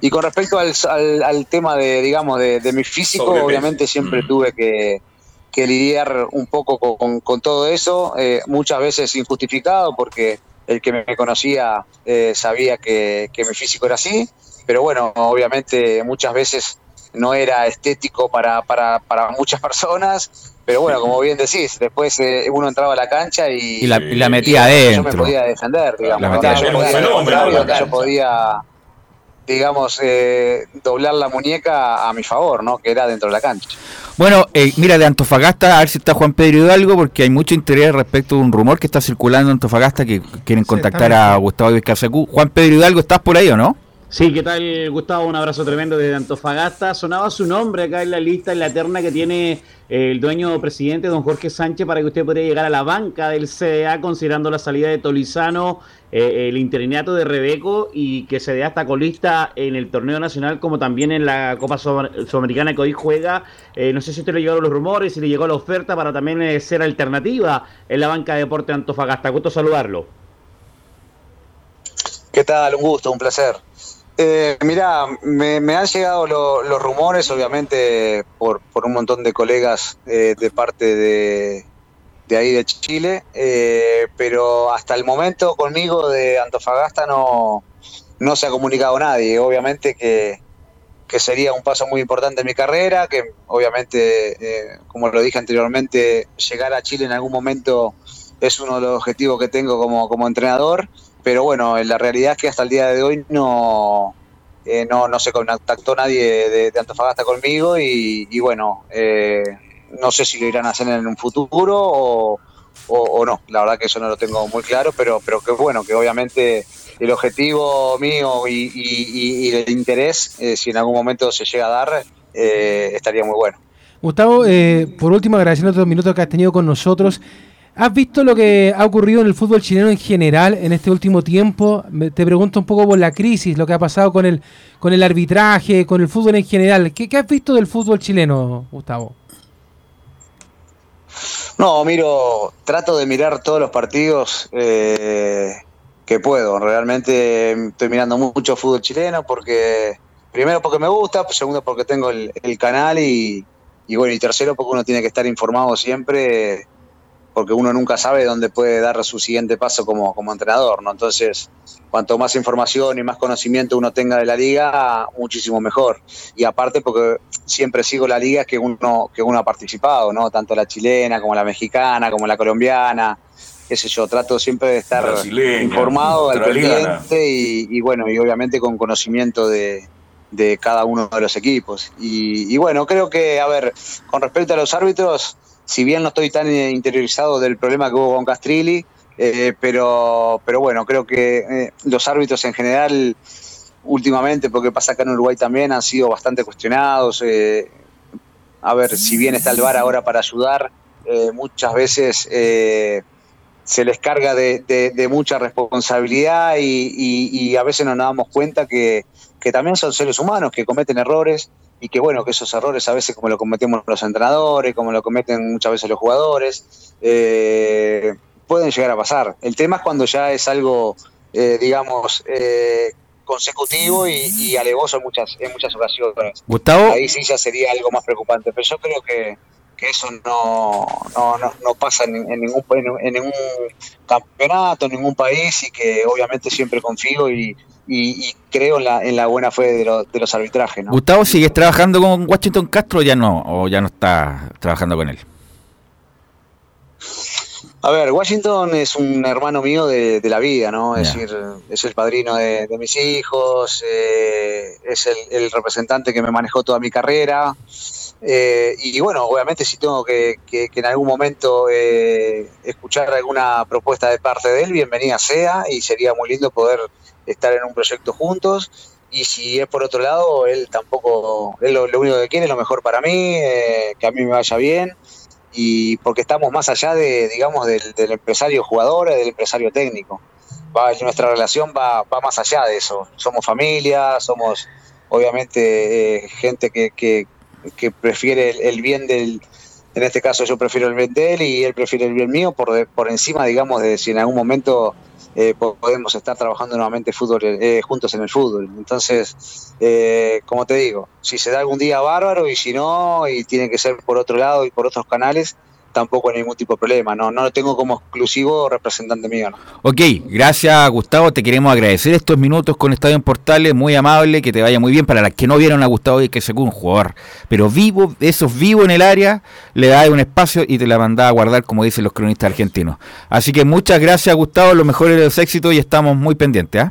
Y con respecto al, al, al tema de, digamos, de, de mi físico, Sobre obviamente mes. siempre mm. tuve que... que lidiar un poco con, con, con todo eso, eh, muchas veces injustificado porque el que me conocía eh, sabía que, que mi físico era así, pero bueno, obviamente muchas veces no era estético para, para, para muchas personas, pero bueno, como bien decís, después eh, uno entraba a la cancha y, y, la, y la metía adentro. Yo me podía defender, digamos. La yo, podía fenómeno, la yo podía, digamos, eh, doblar la muñeca a mi favor, ¿no? Que era dentro de la cancha. Bueno, eh, mira, de Antofagasta, a ver si está Juan Pedro Hidalgo, porque hay mucho interés respecto a un rumor que está circulando en Antofagasta que quieren contactar a Gustavo Vizcaizacú. Juan Pedro Hidalgo, ¿estás por ahí o no? Sí, ¿qué tal, Gustavo? Un abrazo tremendo desde Antofagasta. Sonaba su nombre acá en la lista, en la terna que tiene el dueño presidente, don Jorge Sánchez, para que usted podría llegar a la banca del C D A, considerando la salida de Tolizano, Eh, el interinato de Rebeco y que se dé hasta colista en el torneo nacional como también en la Copa Sudamericana que hoy juega. Eh, no sé si usted le llegaron los rumores, si le llegó la oferta para también eh, ser alternativa en la banca de Deportes Antofagasta. Gusto saludarlo. ¿Qué tal? Un gusto, un placer. Eh, mirá, me, me han llegado lo, los rumores, obviamente, por, por un montón de colegas eh, de parte de... de ahí de Chile, eh, pero hasta el momento conmigo de Antofagasta no, no se ha comunicado nadie. Obviamente que, que sería un paso muy importante en mi carrera, que obviamente, eh, como lo dije anteriormente, llegar a Chile en algún momento es uno de los objetivos que tengo como, como entrenador, pero bueno, la realidad es que hasta el día de hoy no... eh, no, no se contactó nadie de, de Antofagasta conmigo y, y bueno, eh, no sé si lo irán a hacer en un futuro o, o, o no, la verdad que eso no lo tengo muy claro, pero, pero que bueno, que obviamente el objetivo mío y, y, y, y el interés, eh, si en algún momento se llega a dar, eh, estaría muy bueno. Gustavo, eh, por último, agradeciéndote los minutos que has tenido con nosotros. ¿Has visto lo que ha ocurrido en el fútbol chileno en general en este último tiempo? Te pregunto un poco por la crisis, lo que ha pasado con el con el arbitraje, con el fútbol en general. ¿Qué, qué has visto del fútbol chileno, Gustavo? No, miro, trato de mirar todos los partidos eh, que puedo. Realmente estoy mirando mucho fútbol chileno porque, primero porque me gusta, segundo porque tengo el, el canal y, y bueno, y tercero porque uno tiene que estar informado siempre, porque uno nunca sabe dónde puede dar su siguiente paso como, como entrenador, ¿no? Entonces, cuanto más información y más conocimiento uno tenga de la liga, muchísimo mejor. Y aparte porque siempre sigo las ligas que uno, que uno ha participado, ¿no? Tanto la chilena como la mexicana, como la colombiana, qué sé yo, trato siempre de estar brasileña, informado al pendiente y, y bueno, y obviamente con conocimiento de... de cada uno de los equipos y, y bueno, creo que, a ver, con respecto a los árbitros, si bien no estoy tan interiorizado del problema que hubo con Castrilli, eh, pero pero bueno, creo que eh, los árbitros en general últimamente, porque pasa acá en Uruguay también, han sido bastante cuestionados. eh, a ver, si bien está el VAR ahora para ayudar, eh, muchas veces eh, se les carga de, de, de mucha responsabilidad y, y, y a veces nos damos cuenta que que también son seres humanos, que cometen errores y que bueno, que esos errores a veces como lo cometemos los entrenadores, como lo cometen muchas veces los jugadores, eh, pueden llegar a pasar. El tema es cuando ya es algo, eh, digamos, eh, consecutivo y, y alevoso en muchas, en muchas ocasiones. Gustavo. Ahí sí ya sería algo más preocupante, pero yo creo que, que eso no, no, no, no pasa en, en, ningún, en ningún campeonato, en ningún país y que obviamente siempre confío y Y, y creo en la, en la buena fe de, lo, de los arbitrajes, ¿no? Gustavo, ¿sigues trabajando con Washington Castro o ya no, o ya no estás trabajando con él? A ver, Washington es un hermano mío de, de la vida, ¿no? Yeah. Es decir, es el padrino de, de mis hijos, eh, es el, el representante que me manejó toda mi carrera. Eh, y bueno, obviamente si tengo que, que, que en algún momento eh, escuchar alguna propuesta de parte de él, bienvenida sea, y sería muy lindo poder estar en un proyecto juntos. Y si es por otro lado, él tampoco, él lo, lo único que quiere es lo mejor para mí, eh, que a mí me vaya bien, y porque estamos más allá de, digamos, del, del empresario jugador y del empresario técnico. Va, nuestra relación va, va más allá de eso. Somos familia, somos obviamente eh, gente que, que, que prefiere el, el bien del, en este caso yo prefiero el bien de él y él prefiere el bien mío, por, por encima, digamos, de si en algún momento Eh, podemos estar trabajando nuevamente fútbol eh, juntos en el fútbol. Entonces, eh, como te digo, si se da algún día, bárbaro, y si no, y tiene que ser por otro lado y por otros canales, tampoco hay ningún tipo de problema. No, no lo tengo como exclusivo representante mío, ¿no? Ok, gracias, Gustavo. Te queremos agradecer estos minutos con Estadio en Portales. Muy amable, que te vaya muy bien. Para las que no vieron a Gustavo, y que es un jugador, pero vivo, esos vivos en el área, le da un espacio y te la mandaba a guardar, como dicen los cronistas argentinos. Así que muchas gracias, Gustavo. Los mejores de los éxitos y estamos muy pendientes, ¿ah? ¿eh?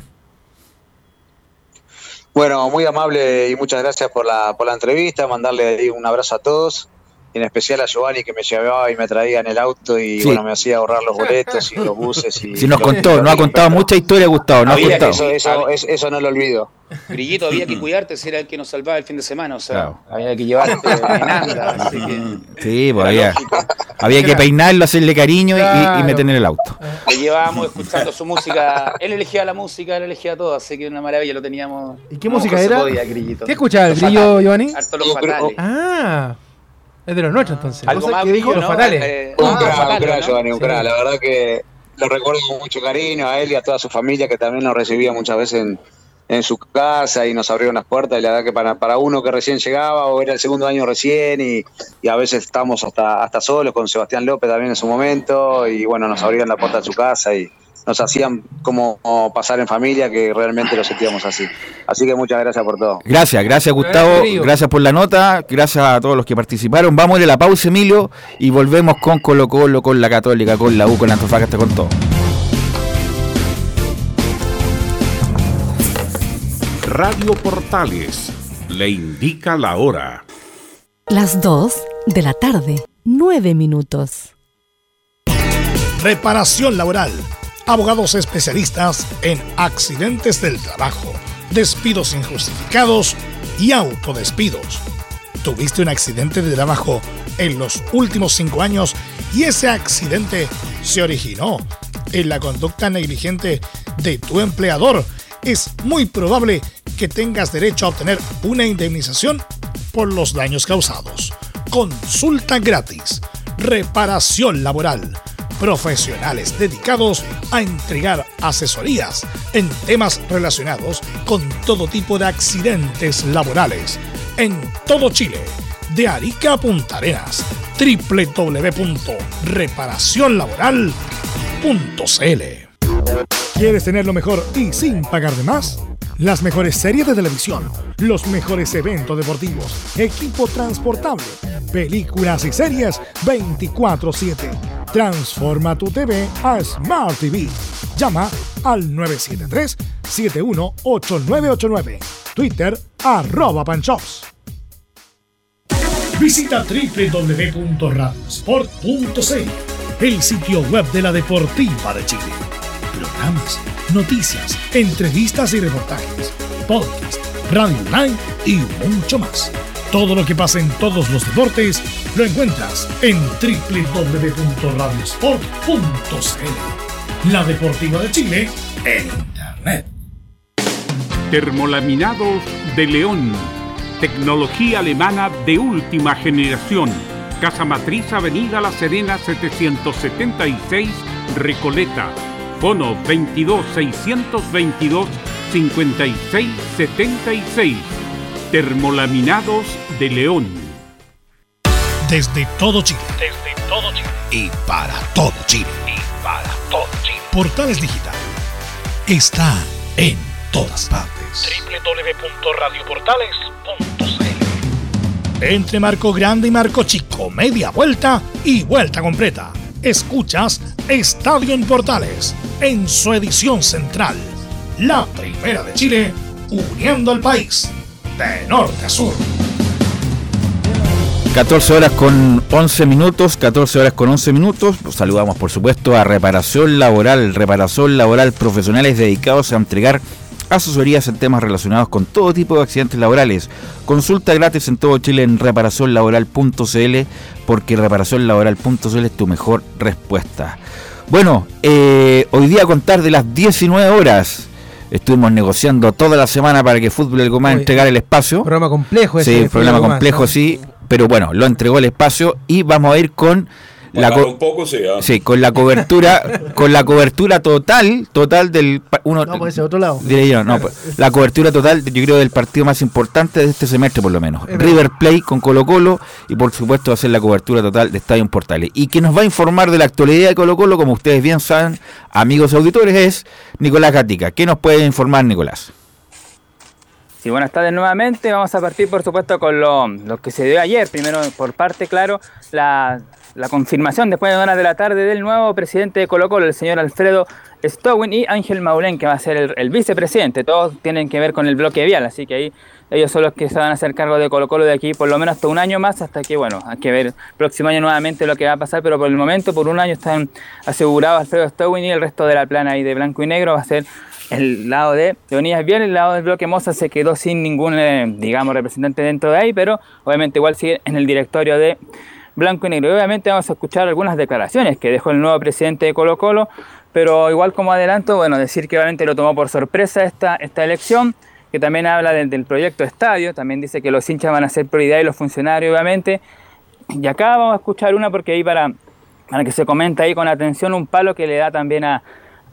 Bueno, muy amable y muchas gracias por la, por la entrevista. Mandarle ahí un abrazo a todos. En especial a Giovanni, que me llevaba y me traía en el auto y sí. Bueno, me hacía ahorrar los boletos y los buses. Y sí, nos contó, nos ha contado mucha historia, Gustavo. No ha contado. Eso, eso, eso no lo olvido. Grillito, había que cuidarte, si era el que nos salvaba el fin de semana. O sea, claro. Había que llevarte peinarla. Así que sí, pues había, había que peinarlo, hacerle cariño, claro. y, y meter en el auto. Le llevábamos escuchando su música. Él elegía la música, él elegía todo, así que una maravilla, lo teníamos. ¿Y qué no, música era? Podía, ¿qué escuchaba el Grillo, Giovanni? Harto Los Fatales. Ah. Es de los nuestros, entonces. Algo más que dijo, ¿no? Los Fatales. Eh, un ah, crack, un crack, ¿no? Giovanni, un crack. Sí. La verdad que lo recuerdo con mucho cariño a él y a toda su familia, que también nos recibía muchas veces en, en su casa y nos abrieron las puertas. Y la verdad que para, para uno que recién llegaba o era el segundo año recién y, y a veces estamos hasta, hasta solos con Sebastián López también en su momento. Y bueno, nos abrieron la puerta de su casa y nos hacían como pasar en familia, que realmente lo sentíamos así. Así que muchas gracias por todo. Gracias, gracias Gustavo, gracias por la nota, gracias a todos los que participaron. Vamos a ir a la pausa, Emilio, y volvemos con Colo Colo, con la Católica, con la U, con la Antofagasta, con todo. Radio Portales le indica la hora. Las dos de la tarde, nueve minutos. Reparación laboral. Abogados especialistas en accidentes del trabajo, despidos injustificados y autodespidos. ¿Tuviste un accidente de trabajo en los últimos cinco años y ese accidente se originó en la conducta negligente de tu empleador? Es muy probable que tengas derecho a obtener una indemnización por los daños causados. Consulta gratis. Reparación laboral. Profesionales dedicados a entregar asesorías en temas relacionados con todo tipo de accidentes laborales en todo Chile, de Arica a Punta Arenas. doble u doble u doble u punto reparación laboral punto c l. ¿Quieres tener lo mejor y sin pagar de más? Las mejores series de televisión, los mejores eventos deportivos, equipo transportable, películas y series veinticuatro siete. Transforma tu T V a Smart T V. Llama al nueve siete tres, siete uno ocho nueve ocho nueve. Twitter, arroba Panchops. Visita doble u doble u doble u punto radiosport punto c l, el sitio web de la Deportiva de Chile. Programas, noticias, entrevistas y reportajes, podcast, radio online y mucho más. Todo lo que pasa en todos los deportes lo encuentras en doble u doble u doble u punto radiosport punto c l. La Deportiva de Chile en Internet. Termolaminados de León. Tecnología alemana de última generación. Casa Matriz, Avenida La Serena setecientos setenta y seis, Recoleta. Fono veintidós seiscientos veintidós cincuenta y seis setenta y seis. Termolaminados de León. Desde todo Chile. Desde todo Chile. Y para todo Chile. Y para todo Chile. Portales Digital está en todas partes. doble u doble u doble u punto radioportales punto c l. Entre Marco Grande y Marco Chico, media vuelta y vuelta completa. Escuchas Estadio en Portales en su edición central. La primera de Chile, uniendo al país de norte a sur. catorce horas con once minutos, catorce horas con once minutos. Saludamos por supuesto a Reparación Laboral, Reparación Laboral, profesionales dedicados a entregar asesorías en temas relacionados con todo tipo de accidentes laborales. Consulta gratis en todo Chile en reparación laboral punto c l, porque reparación laboral punto c l es tu mejor respuesta. Bueno, eh, hoy día a contar de las diecinueve horas. Estuvimos negociando toda la semana para que Fútbol del Gomá entregara el espacio. Programa complejo ese. Sí, programa complejo, más, ¿no? Sí. Pero bueno, lo entregó el espacio y vamos a ir con la co- un poco, sí, ah. sí, con la cobertura, con la cobertura total, total del uno. No, por ese otro lado. Diré yo, no, la cobertura total, yo creo, del partido más importante de este semestre, por lo menos. Es River Plate con Colo Colo y por supuesto hacer la cobertura total de Estadio en Portales. Y que nos va a informar de la actualidad de Colo Colo, como ustedes bien saben, amigos auditores, es Nicolás Gatica. ¿Qué nos puede informar, Nicolás? Sí, buenas tardes nuevamente. Vamos a partir, por supuesto, con lo, lo que se dio ayer. Primero, por parte, claro, la, la confirmación después de horas de la tarde del nuevo presidente de Colo Colo, el señor Alfredo Stone, y Ángel Maulén, que va a ser el, el vicepresidente. Todos tienen que ver con el bloque vial, así que ahí ellos son los que se van a hacer cargo de Colo Colo de aquí por lo menos hasta un año más, hasta que, bueno, hay que ver próximo año nuevamente lo que va a pasar, pero por el momento, por un año están asegurados Alfredo Stone y el resto de la plana ahí de Blanco y Negro va a ser el lado de Leonidas Vial. El lado del bloque Moza se quedó sin ningún, eh, digamos, representante dentro de ahí, pero obviamente igual sigue en el directorio de Blanco y Negro. Y obviamente vamos a escuchar algunas declaraciones que dejó el nuevo presidente de Colo Colo, pero igual como adelanto, bueno, decir que obviamente lo tomó por sorpresa esta, esta elección, que también habla del, del proyecto estadio, también dice que los hinchas van a ser prioridad y los funcionarios, obviamente. Y acá vamos a escuchar una porque ahí para, para que se comenta ahí con atención un palo que le da también a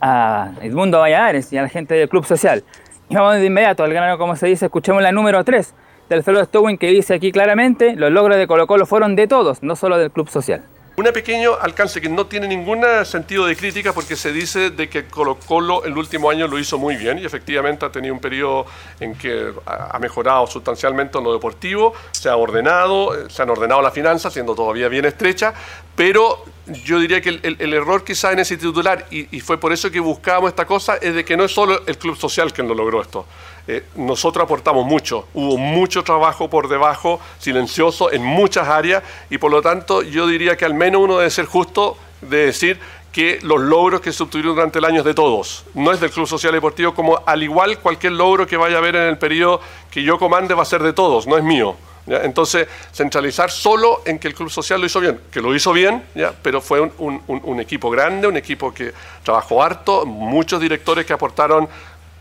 a Edmundo Valladares y a la gente del Club Social. Y vamos de inmediato al grano, como se dice. Escuchemos la número tres del Alfredo Stone, que dice aquí claramente: los logros de Colo Colo fueron de todos, no solo del Club Social. Un pequeño alcance que no tiene ningún sentido de crítica, porque se dice de que Colo Colo el último año lo hizo muy bien y efectivamente ha tenido un periodo en que ha mejorado sustancialmente en lo deportivo, se ha ordenado, se han ordenado las finanzas, siendo todavía bien estrechas, Pero yo diría que el, el, el error quizás en ese titular, y, y fue por eso que buscábamos esta cosa, es de que no es solo el club social quien lo logró esto. Eh, nosotros aportamos mucho, hubo mucho trabajo por debajo, silencioso, en muchas áreas, y por lo tanto yo diría que al menos uno debe ser justo de decir que los logros que se obtuvieron durante el año es de todos, no es del Club Social Deportivo, como al igual cualquier logro que vaya a haber en el periodo que yo comande va a ser de todos, no es mío. ¿Ya? Entonces, centralizar solo en que el Club Social lo hizo bien, que lo hizo bien, ¿ya? Pero fue un, un, un equipo grande, un equipo que trabajó harto, muchos directores que aportaron,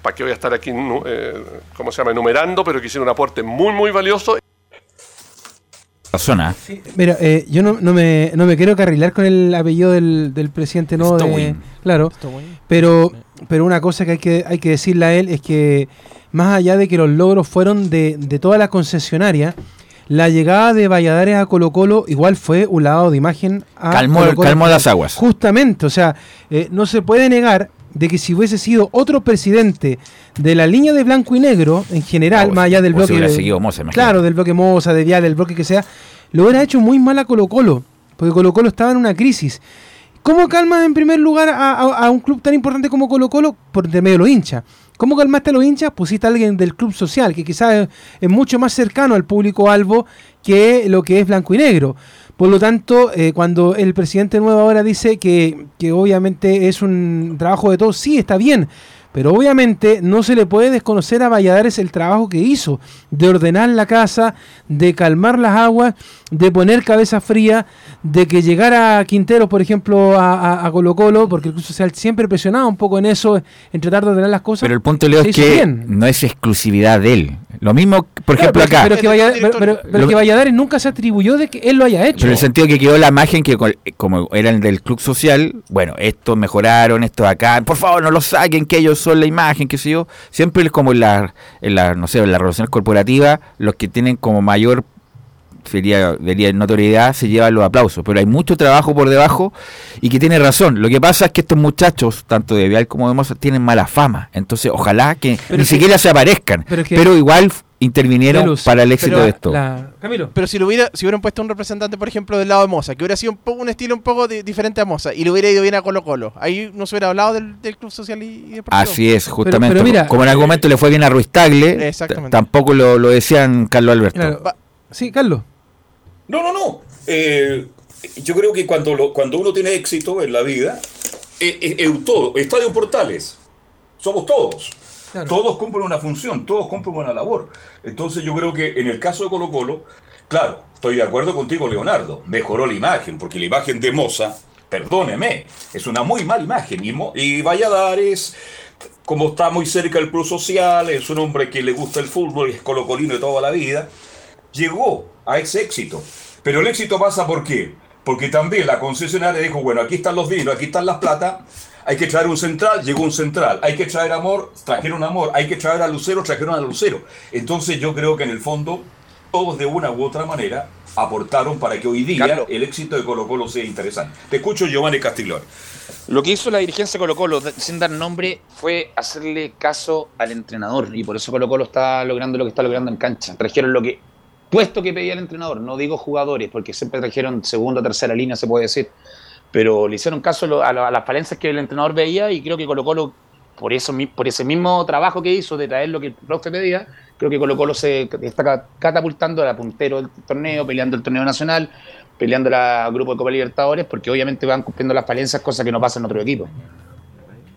para que voy a estar aquí, eh, ¿cómo se llama?, enumerando, pero que hicieron un aporte muy, muy valioso. Zona. Sí, mira, eh, yo no, no, me, no me quiero carrilar con el apellido del, del presidente, no, de, claro, pero, pero una cosa que hay que hay que decirle a él es que más allá de que los logros fueron de, de toda la concesionaria, la llegada de Valladares a Colo Colo igual fue un lavado de imagen a calmó, Colo Colo. Calmó las aguas. Justamente, o sea, eh, no se puede negar de que si hubiese sido otro presidente de la línea de Blanco y Negro en general, no, más allá del bloque de, Mosa, claro, del bloque Mosa, de Vial, del bloque que sea, lo hubiera hecho muy mal a Colo Colo, porque Colo Colo estaba en una crisis. ¿Cómo calmas en primer lugar a, a, a un club tan importante como Colo Colo? Por de medio de los hinchas. ¿Cómo calmaste a los hinchas? Pusiste a alguien del club social, que quizás es, es mucho más cercano al público albo que lo que es Blanco y Negro. Por lo tanto, eh, cuando el presidente nuevo ahora dice que, que obviamente es un trabajo de todos, sí, está bien, pero obviamente no se le puede desconocer a Valladares el trabajo que hizo de ordenar la casa, de calmar las aguas, de poner cabeza fría, de que llegara Quinteros, por ejemplo, a, a, a Colo Colo, porque el Club Social siempre presionaba un poco en eso, en tratar de ordenar las cosas. Pero el punto, Leo, es que bien. No es exclusividad de él. Lo mismo, por claro, ejemplo, pero, acá. Pero que, Valladares, pero, pero, pero lo, que Valladares nunca se atribuyó de que él lo haya hecho. Pero en el sentido que quedó la imagen que, como eran del Club Social, bueno, estos mejoraron, estos acá, por favor, no los saquen, que ellos son la imagen, qué sé yo. Siempre es como en las, en la, no sé, en las relaciones corporativas, los que tienen como mayor sería, sería notoriedad se llevan los aplausos, pero hay mucho trabajo por debajo y que tiene razón. Lo que pasa es que estos muchachos, tanto de Vial como de Mosa, tienen mala fama, entonces ojalá que pero ni que, siquiera se aparezcan, pero, que, pero igual intervinieron Velus, para el éxito de esto. La, Camilo. Pero si lo hubiera, si hubieran puesto un representante, por ejemplo, del lado de Mosa, que hubiera sido un, poco, un estilo un poco de, diferente a Mosa, y le hubiera ido bien a Colo Colo, ahí no se hubiera hablado del, del Club Social y Deportivo. Así es, justamente. Pero, pero mira, como en algún momento le fue bien a Ruiz Tagle, tampoco lo, lo decían Carlos Alberto. Claro. Sí, Carlos. No, no, no. Eh, yo creo que cuando, lo, cuando uno tiene éxito en la vida, eh, eh, eh, todo, Estadio Portales, somos todos. Claro. Todos cumplen una función, todos cumplen una labor. Entonces yo creo que en el caso de Colo Colo, claro, estoy de acuerdo contigo, Leonardo, mejoró la imagen, porque la imagen de Mosa, perdóneme, es una muy mala imagen. Y, Mo- y Valladares, como está muy cerca del Club Social, es un hombre que le gusta el fútbol, es colocolino de toda la vida, llegó a ese éxito. Pero el éxito pasa ¿por qué? Porque también la concesionaria dijo, bueno, aquí están los vinos, aquí están las platas, hay que traer un central, llegó un central, hay que traer amor, trajeron amor, hay que traer a Lucero, trajeron a Lucero. Entonces yo creo que en el fondo todos de una u otra manera aportaron para que hoy día Carlos, el éxito de Colo Colo sea interesante. Te escucho, Giovanni Castiglione. Lo que hizo la dirigencia de Colo Colo, sin dar nombre, fue hacerle caso al entrenador, y por eso Colo Colo está logrando lo que está logrando en cancha. Trajeron lo que puesto que pedía el entrenador, no digo jugadores, porque siempre trajeron segunda, tercera línea, se puede decir, pero le hicieron caso a las falencias que el entrenador veía, y creo que Colo Colo, por, eso, por ese mismo trabajo que hizo de traer lo que el profe pedía, creo que Colo Colo se está catapultando a la puntero del torneo, peleando el torneo nacional, peleando la grupo de Copa Libertadores, porque obviamente van cumpliendo las falencias, cosas que no pasan en otro equipo.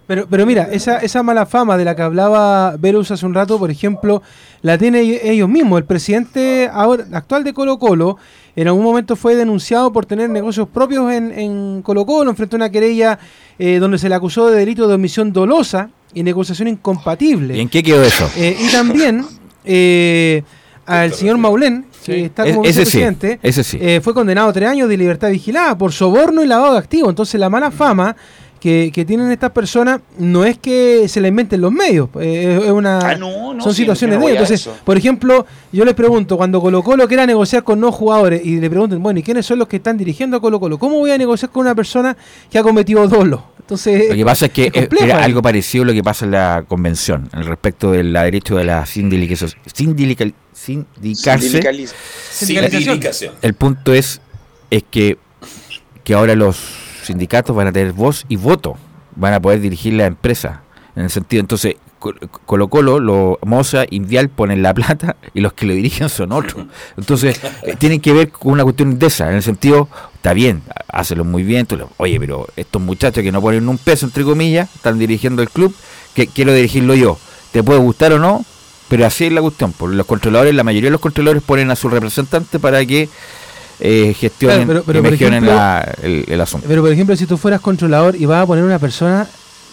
Pero, pero mira, esa esa mala fama de la que hablaba Velus hace un rato, por ejemplo, la tienen ellos mismos. El presidente ahora, actual de Colo Colo, en algún momento fue denunciado por tener negocios propios en, en Colo Colo, enfrentó una querella eh, donde se le acusó de delito de omisión dolosa y negociación incompatible. ¿Y en qué quedó eso? Eh, y también eh, al señor Maulén, que sí. está como ese vicepresidente, sí. Sí. Eh, fue condenado a tres años de libertad vigilada por soborno y lavado de activos. Entonces la mala fama Que, que tienen estas personas no es que se la inventen los medios, eh, es una ah, no, no, son sí, situaciones no de ellos. Entonces, por ejemplo, yo les pregunto, cuando Colo Colo quiera negociar con no jugadores y le pregunten, bueno, ¿y quiénes son los que están dirigiendo a Colo Colo? ¿Cómo voy a negociar con una persona que ha cometido dolo? Entonces, lo que pasa es que es complejo, era ¿eh? algo parecido a lo que pasa en la convención, al respecto del derecho de la sindicalización. Sindicaliz- sindicalización. El punto es, es que que ahora los sindicatos van a tener voz y voto, van a poder dirigir la empresa. En el sentido, entonces, Colo Colo, lo Moza, Indial ponen la plata y los que lo dirigen son otros. Entonces, eh, tienen que ver con una cuestión de esa. En el sentido, está bien, hácelo muy bien. Lo, Oye, pero estos muchachos que no ponen un peso, entre comillas, están dirigiendo el club, que quiero dirigirlo yo. ¿Te puede gustar o no? Pero así es la cuestión. Por los controladores, la mayoría de los controladores ponen a su representante para que eh, gestionen, claro, pero, pero, que gestionen ejemplo, la, el, el asunto. Pero, por ejemplo, si tú fueras controlador y vas a poner una persona...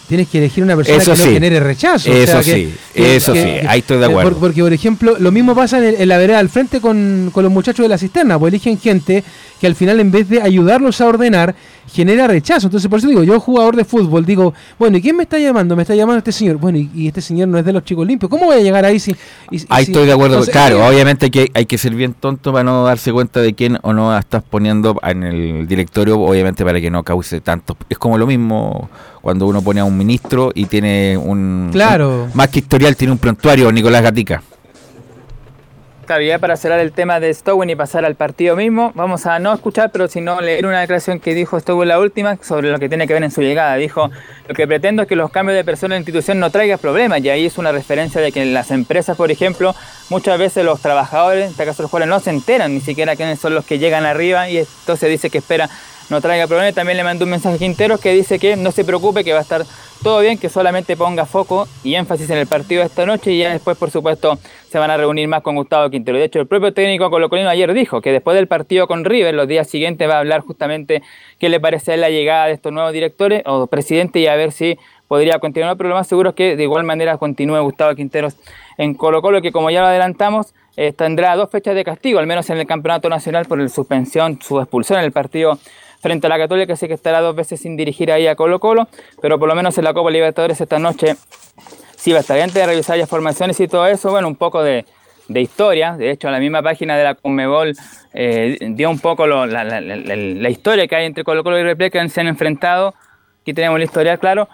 Tienes que elegir una persona eso que sí. no genere rechazo. Eso o sea, sí, que, eso que, sí, que, ahí estoy de acuerdo. Porque, porque, por ejemplo, lo mismo pasa en, el, en la vereda al frente con, con los muchachos de la cisterna, porque eligen gente que al final, en vez de ayudarlos a ordenar, genera rechazo. Entonces, por eso digo, yo jugador de fútbol, digo, bueno, ¿y quién me está llamando? Me está llamando este señor. Bueno, y, y este señor no es de los chicos limpios. ¿Cómo voy a llegar ahí si...? Y, ahí y, estoy si, de acuerdo. Entonces, claro, eh, obviamente que hay que ser bien tonto para no darse cuenta de quién o no estás poniendo en el directorio, obviamente para que no cause tanto. Es como lo mismo... Cuando uno pone a un ministro y tiene un... Claro. Un, más que historial, tiene un prontuario, Nicolás Gatica. Claro, ya para cerrar el tema de Stowen y pasar al partido mismo, vamos a no escuchar, pero sino leer una declaración que dijo Stowen la última sobre lo que tiene que ver en su llegada. Dijo, lo que pretendo es que los cambios de persona en la institución no traigan problemas, y ahí es una referencia de que en las empresas, por ejemplo, muchas veces los trabajadores, en este caso los jóvenes, no se enteran ni siquiera quiénes son los que llegan arriba, y entonces dice que espera... no traiga problemas. También le mandó un mensaje a Quinteros que dice que no se preocupe, que va a estar todo bien, que solamente ponga foco y énfasis en el partido de esta noche, y ya después, por supuesto, se van a reunir más con Gustavo Quinteros. De hecho, el propio técnico colocolino ayer dijo que después del partido con River, los días siguientes va a hablar justamente qué le parece a él la llegada de estos nuevos directores o presidente, y a ver si podría continuar, pero lo más seguro es que de igual manera continúe Gustavo Quinteros en Colo Colo, que como ya lo adelantamos, eh, tendrá dos fechas de castigo, al menos en el campeonato nacional, por el suspensión, su expulsión en el partido frente a la Católica, así que estará dos veces sin dirigir ahí a Colo Colo, pero por lo menos en la Copa Libertadores esta noche sí va a estar. Antes de revisar las formaciones y todo eso, bueno, un poco de, de historia, de hecho la misma página de la Conmebol eh, dio un poco lo, la, la, la, la historia que hay entre Colo Colo y River Plate, que se han enfrentado, aquí tenemos la historia, claro,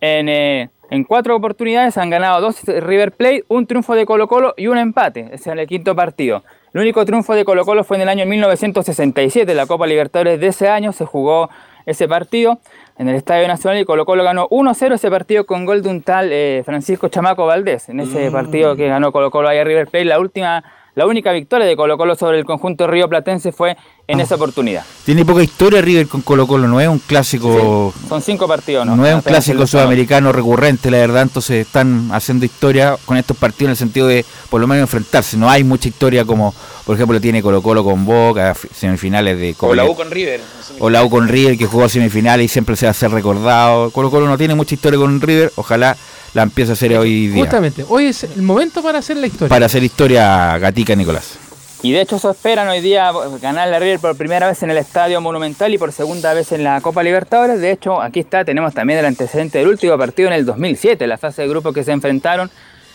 en... Eh, En cuatro oportunidades han ganado dos River Plate, un triunfo de Colo Colo y un empate. Ese es el quinto partido. El único triunfo de Colo Colo fue en el año mil novecientos sesenta y siete, la Copa Libertadores de ese año. Se jugó ese partido en el Estadio Nacional y Colo Colo ganó uno a cero ese partido con gol de un tal eh, Francisco Chamaco Valdés. En ese mm. partido que ganó Colo Colo ahí a River Plate, la última... La única victoria de Colo Colo sobre el conjunto rioplatense fue en ah, esa oportunidad. Tiene poca historia River con Colo Colo, no es un clásico... Sí, son cinco partidos, ¿no? No es un clásico sudamericano recurrente, la verdad, entonces están haciendo historia con estos partidos en el sentido de, por lo menos, enfrentarse. No hay mucha historia como, por ejemplo, tiene Colo Colo con Boca, semifinales de... Copa, o la U con River. O la U con River, que jugó semifinales y siempre se va a ser recordado. Colo Colo no tiene mucha historia con River, ojalá... la empieza a hacer hoy día. Justamente, hoy es el momento para hacer la historia. Para hacer historia, Gatica, Nicolás. Y de hecho eso esperan hoy día, ganar la River por primera vez en el Estadio Monumental y por segunda vez en la Copa Libertadores. De hecho, aquí está, tenemos también el antecedente del último partido en el dos mil siete, la fase de grupos que se enfrentaron.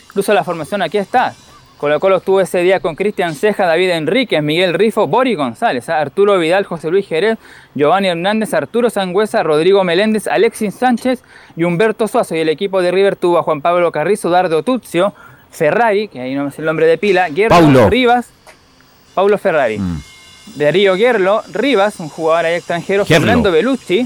Incluso la formación aquí está. Colo Colo estuvo ese día con Cristian Ceja, David Enríquez, Miguel Rifo, Boris González, Arturo Vidal, José Luis Jerez, Giovanni Hernández, Arturo Sangüesa, Rodrigo Meléndez, Alexis Sánchez y Humberto Suazo. Y el equipo de River tuvo a Juan Pablo Carrizo, Dardo Tuzio, Ferrari, que ahí no es el nombre de pila, Guerlo, Paulo. Rivas, Paulo Ferrari, mm. Darío Guerlo, Rivas, un jugador ahí extranjero, Gerlo. Fernando Bellucci,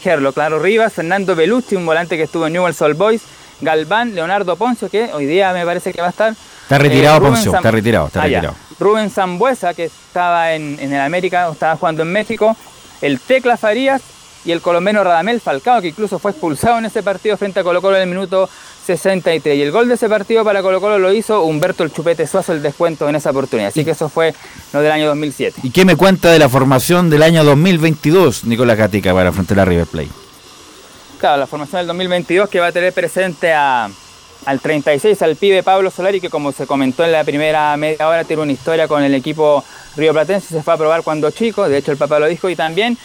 Gerlo, claro, Rivas, Fernando Bellucci, un volante que estuvo en Newell's Old Boys, Galván, Leonardo Poncio, que hoy día me parece que va a estar... Está retirado, eh, Poncio, Sam... está retirado, está ah, retirado. Ya. Rubén Sambuesa, que estaba en, en el América, o estaba jugando en México, el Tecla Farías y el colombiano Radamel Falcao, que incluso fue expulsado en ese partido frente a Colo Colo en el minuto sesenta y tres. Y el gol de ese partido para Colo Colo lo hizo Humberto el Chupete Suazo, el descuento en esa oportunidad. Así que eso fue lo del año dos mil siete. ¿Y qué me cuenta de la formación del año dos mil veintidós, Nicolás Gatica, para enfrentar a River Plate? Claro, la formación del dos mil veintidós que va a tener presente a... al treinta y seis, al pibe Pablo Solari, que como se comentó en la primera media hora tiene una historia con el equipo rioplatense, se fue a probar cuando chico, de hecho el papá lo dijo, y también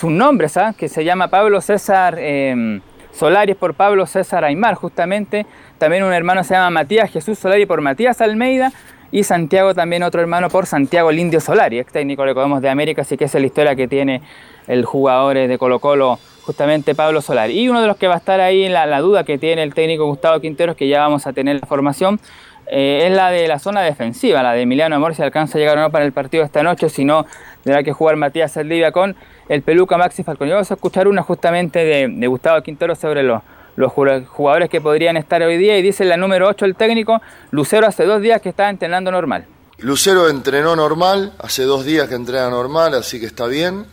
sus nombres, ¿sabes? Que se llama Pablo César eh, Solari por Pablo César Aimar, justamente, también un hermano se llama Matías Jesús Solari por Matías Almeida, y Santiago también otro hermano por Santiago el Indio Solari, ex técnico recordemos de América, así que esa es la historia que tiene el jugador de Colo Colo justamente Pablo Solari. Y uno de los que va a estar ahí en la, la duda que tiene el técnico Gustavo Quinteros, que ya vamos a tener la formación, eh, es la de la zona defensiva, la de Emiliano Amor, si alcanza a llegar o no para el partido esta noche, si no tendrá que jugar Matías Saldivia con el peluca Maxi Falcón. Y vamos a escuchar una justamente de, de Gustavo Quinteros sobre los, los jugadores que podrían estar hoy día, y dice la número ocho el técnico, Lucero hace dos días que está entrenando normal. Lucero entrenó normal, hace dos días que entrena normal, así que está bien.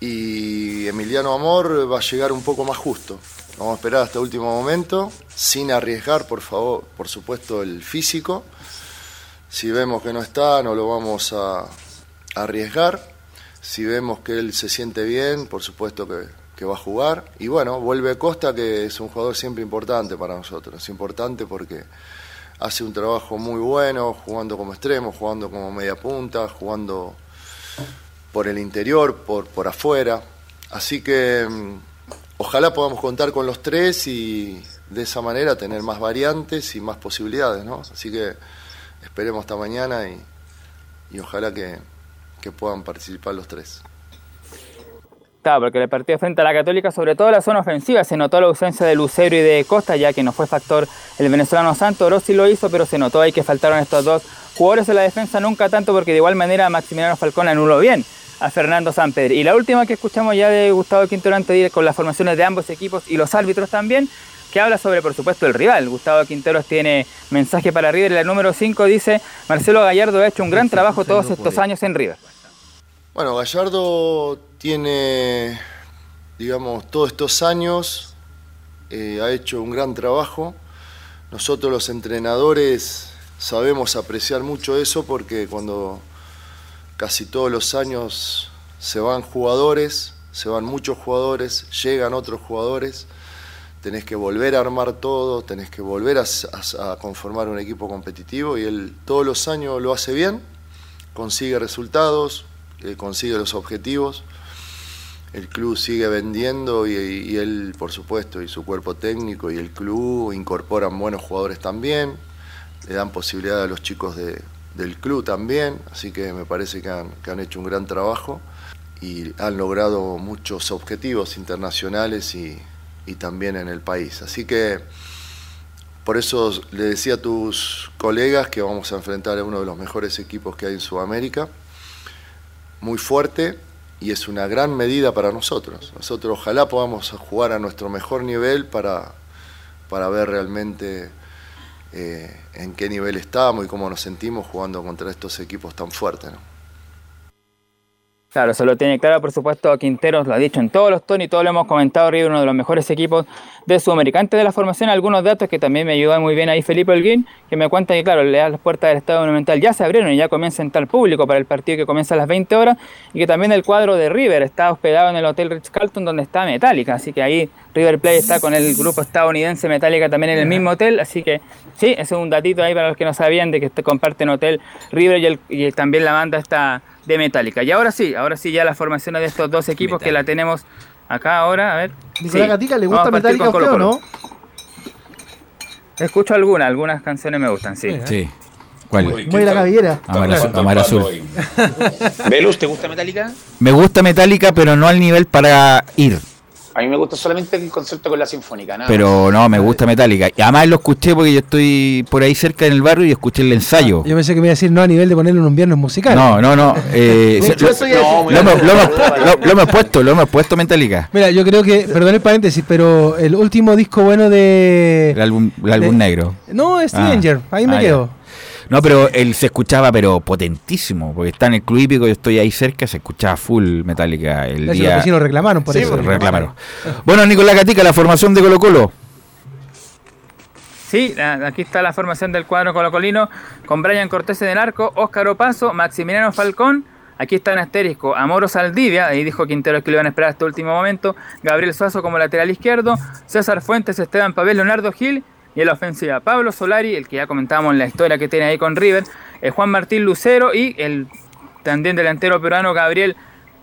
Y Emiliano Amor va a llegar un poco más justo. Vamos a esperar hasta el último momento, sin arriesgar, por favor, por supuesto, el físico. Si vemos que no está, no lo vamos a arriesgar. Si vemos que él se siente bien, por supuesto que, que va a jugar. Y bueno, vuelve Costa, que es un jugador siempre importante para nosotros. Es importante porque hace un trabajo muy bueno, jugando como extremo, jugando como media punta, jugando por el interior, por, por afuera, así que ojalá podamos contar con los tres y de esa manera tener más variantes y más posibilidades, ¿no? Así que esperemos hasta mañana y, y ojalá que, que puedan participar los tres. Claro, porque el partido frente a la Católica, sobre todo en la zona ofensiva, se notó la ausencia de Lucero y de Costa, ya que no fue factor el venezolano Santos. Rossi lo hizo, pero se notó ahí que faltaron estos dos jugadores en la defensa, nunca tanto, porque de igual manera Maximiliano Falcón anuló bien a Fernando Sampedri. Y la última que escuchamos ya de Gustavo Quinteros antes de ir con las formaciones de ambos equipos y los árbitros también, que habla sobre, por supuesto, el rival. Gustavo Quinteros tiene mensaje para River. La número cinco dice, Marcelo Gallardo ha hecho un gran trabajo todos estos años en River. Bueno, Gallardo tiene, digamos, todos estos años, eh, ha hecho un gran trabajo. Nosotros los entrenadores sabemos apreciar mucho eso, porque cuando casi todos los años se van jugadores, se van muchos jugadores, llegan otros jugadores, tenés que volver a armar todo, tenés que volver a, a, a conformar un equipo competitivo, y él todos los años lo hace bien, consigue resultados, consigue los objetivos, el club sigue vendiendo y, y él, por supuesto, y su cuerpo técnico y el club incorporan buenos jugadores también, le dan posibilidad a los chicos de, del club también, así que me parece que han, que han hecho un gran trabajo y han logrado muchos objetivos internacionales y, y también en el país, así que por eso le decía a tus colegas que vamos a enfrentar a uno de los mejores equipos que hay en Sudamérica, muy fuerte, y es una gran medida para nosotros. Nosotros ojalá podamos jugar a nuestro mejor nivel para, para ver realmente eh, en qué nivel estamos y cómo nos sentimos jugando contra estos equipos tan fuertes, ¿no? Claro, eso lo tiene claro, por supuesto, Quinteros, lo ha dicho en todos los tonos y todo lo hemos comentado, River, uno de los mejores equipos de Sudamérica. Antes de la formación, algunos datos que también me ayudan muy bien ahí Felipe Olguín, que me cuenta que, claro, las puertas del Estadio Monumental ya se abrieron y ya comienza a entrar público para el partido que comienza a las veinte horas, y que también el cuadro de River está hospedado en el Hotel Ritz-Carlton, donde está Metallica, así que ahí River Plate está con el grupo estadounidense Metallica también en el mismo hotel, así que sí, es un datito ahí para los que no sabían de que comparten hotel River y, el, y también la banda está de Metallica. Y ahora sí, ahora sí ya las formaciones de estos dos equipos Metallica, que la tenemos acá ahora, a ver. Nicolás Gatica, sí. ¿Le gusta Metallica a usted o no? Escucho algunas, algunas canciones me gustan, sí. Sí. ¿Cuál? Mueve la cabellera. Amar azul. Velus, ¿te gusta Metallica? Me gusta Metallica, pero no al nivel para ir. A mí me gusta solamente el concierto con la Sinfónica, nada. Pero no, me gusta Metallica. Y además lo escuché porque yo estoy por ahí cerca en el barrio y escuché el ensayo. Ah, yo pensé que me iba a decir no a nivel de ponerlo en un viernes musical. No, no, no. Eh, lo, no, lo, no lo, lo, lo hemos puesto, lo hemos puesto Metallica. Mira, yo creo que, perdón el paréntesis, pero el último disco bueno de... El álbum, el álbum de, negro. No, es Stranger, ah, ahí me ah, quedo. Ya. No, pero él se escuchaba, pero potentísimo, porque está en el Club Hípico, yo estoy ahí cerca, se escuchaba full Metallica el día. Los vecinos reclamaron por sí, eso. Reclamaron. Bueno, Nicolás Gatica, la formación de Colo Colo. Sí, aquí está la formación del cuadro colocolino, con Brian Cortés en el arco, Óscar Opaso, Maximiliano Falcón. Aquí está en asterisco Amoro Saldivia, ahí dijo Quinteros que lo iban a esperar hasta el último momento. Gabriel Suazo como lateral izquierdo, César Fuentes, Esteban Pavel, Leonardo Gil. Y en la ofensiva, Pablo Solari, el que ya comentábamos en la historia que tiene ahí con River, eh, Juan Martín Lucero y el también delantero peruano Gabriel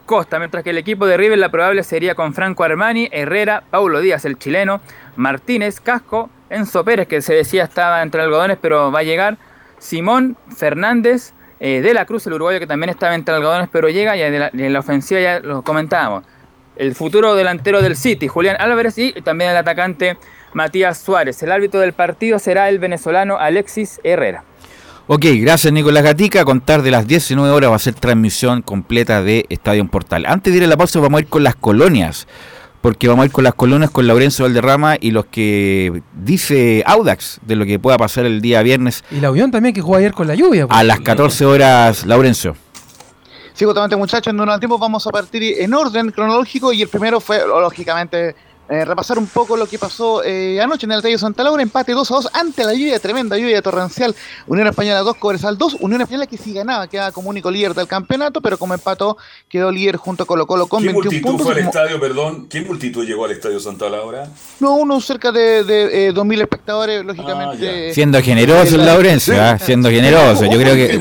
Costa. Mientras que el equipo de River, la probable sería con Franco Armani, Herrera, Paulo Díaz, el chileno, Martínez, Casco, Enzo Pérez, que se decía estaba entre algodones, pero va a llegar, Simón, Fernández, eh, De la Cruz, el uruguayo que también estaba entre algodones, pero llega, y en la, en la ofensiva ya lo comentábamos. el futuro delantero del City, Julián Álvarez, y también el atacante Matías Suárez. El árbitro del partido será el venezolano Alexis Herrera. Ok, gracias Nicolás Gatica. A contar de las diecinueve horas va a ser transmisión completa de Estadio Portal. Antes de ir a la pausa vamos a ir con las colonias, porque vamos a ir con las colonias con Laurencio Valderrama y los que dice Audax de lo que pueda pasar el día viernes. Y la Unión también, que jugó ayer con la lluvia. Pues. A las catorce horas, Laurencio. Sí, justamente muchachos, en un tiempo vamos a partir en orden cronológico y el primero fue, lógicamente... Eh, repasar un poco lo que pasó eh, anoche en el Estadio Santa Laura, empate dos a dos ante la lluvia, tremenda lluvia torrencial. Unión Española dos, Cobresal dos, Unión Española que si ganaba quedaba como único líder del campeonato, pero como empató quedó líder junto a Colo Colo con veintiún puntos. ¿Qué multitud fue al como... estadio, perdón? ¿Qué multitud llegó al Estadio Santa Laura? No, uno cerca de, de eh, dos mil espectadores, lógicamente. Ah, siendo generoso el Laurencio, ¿eh? siendo generoso, yo creo que...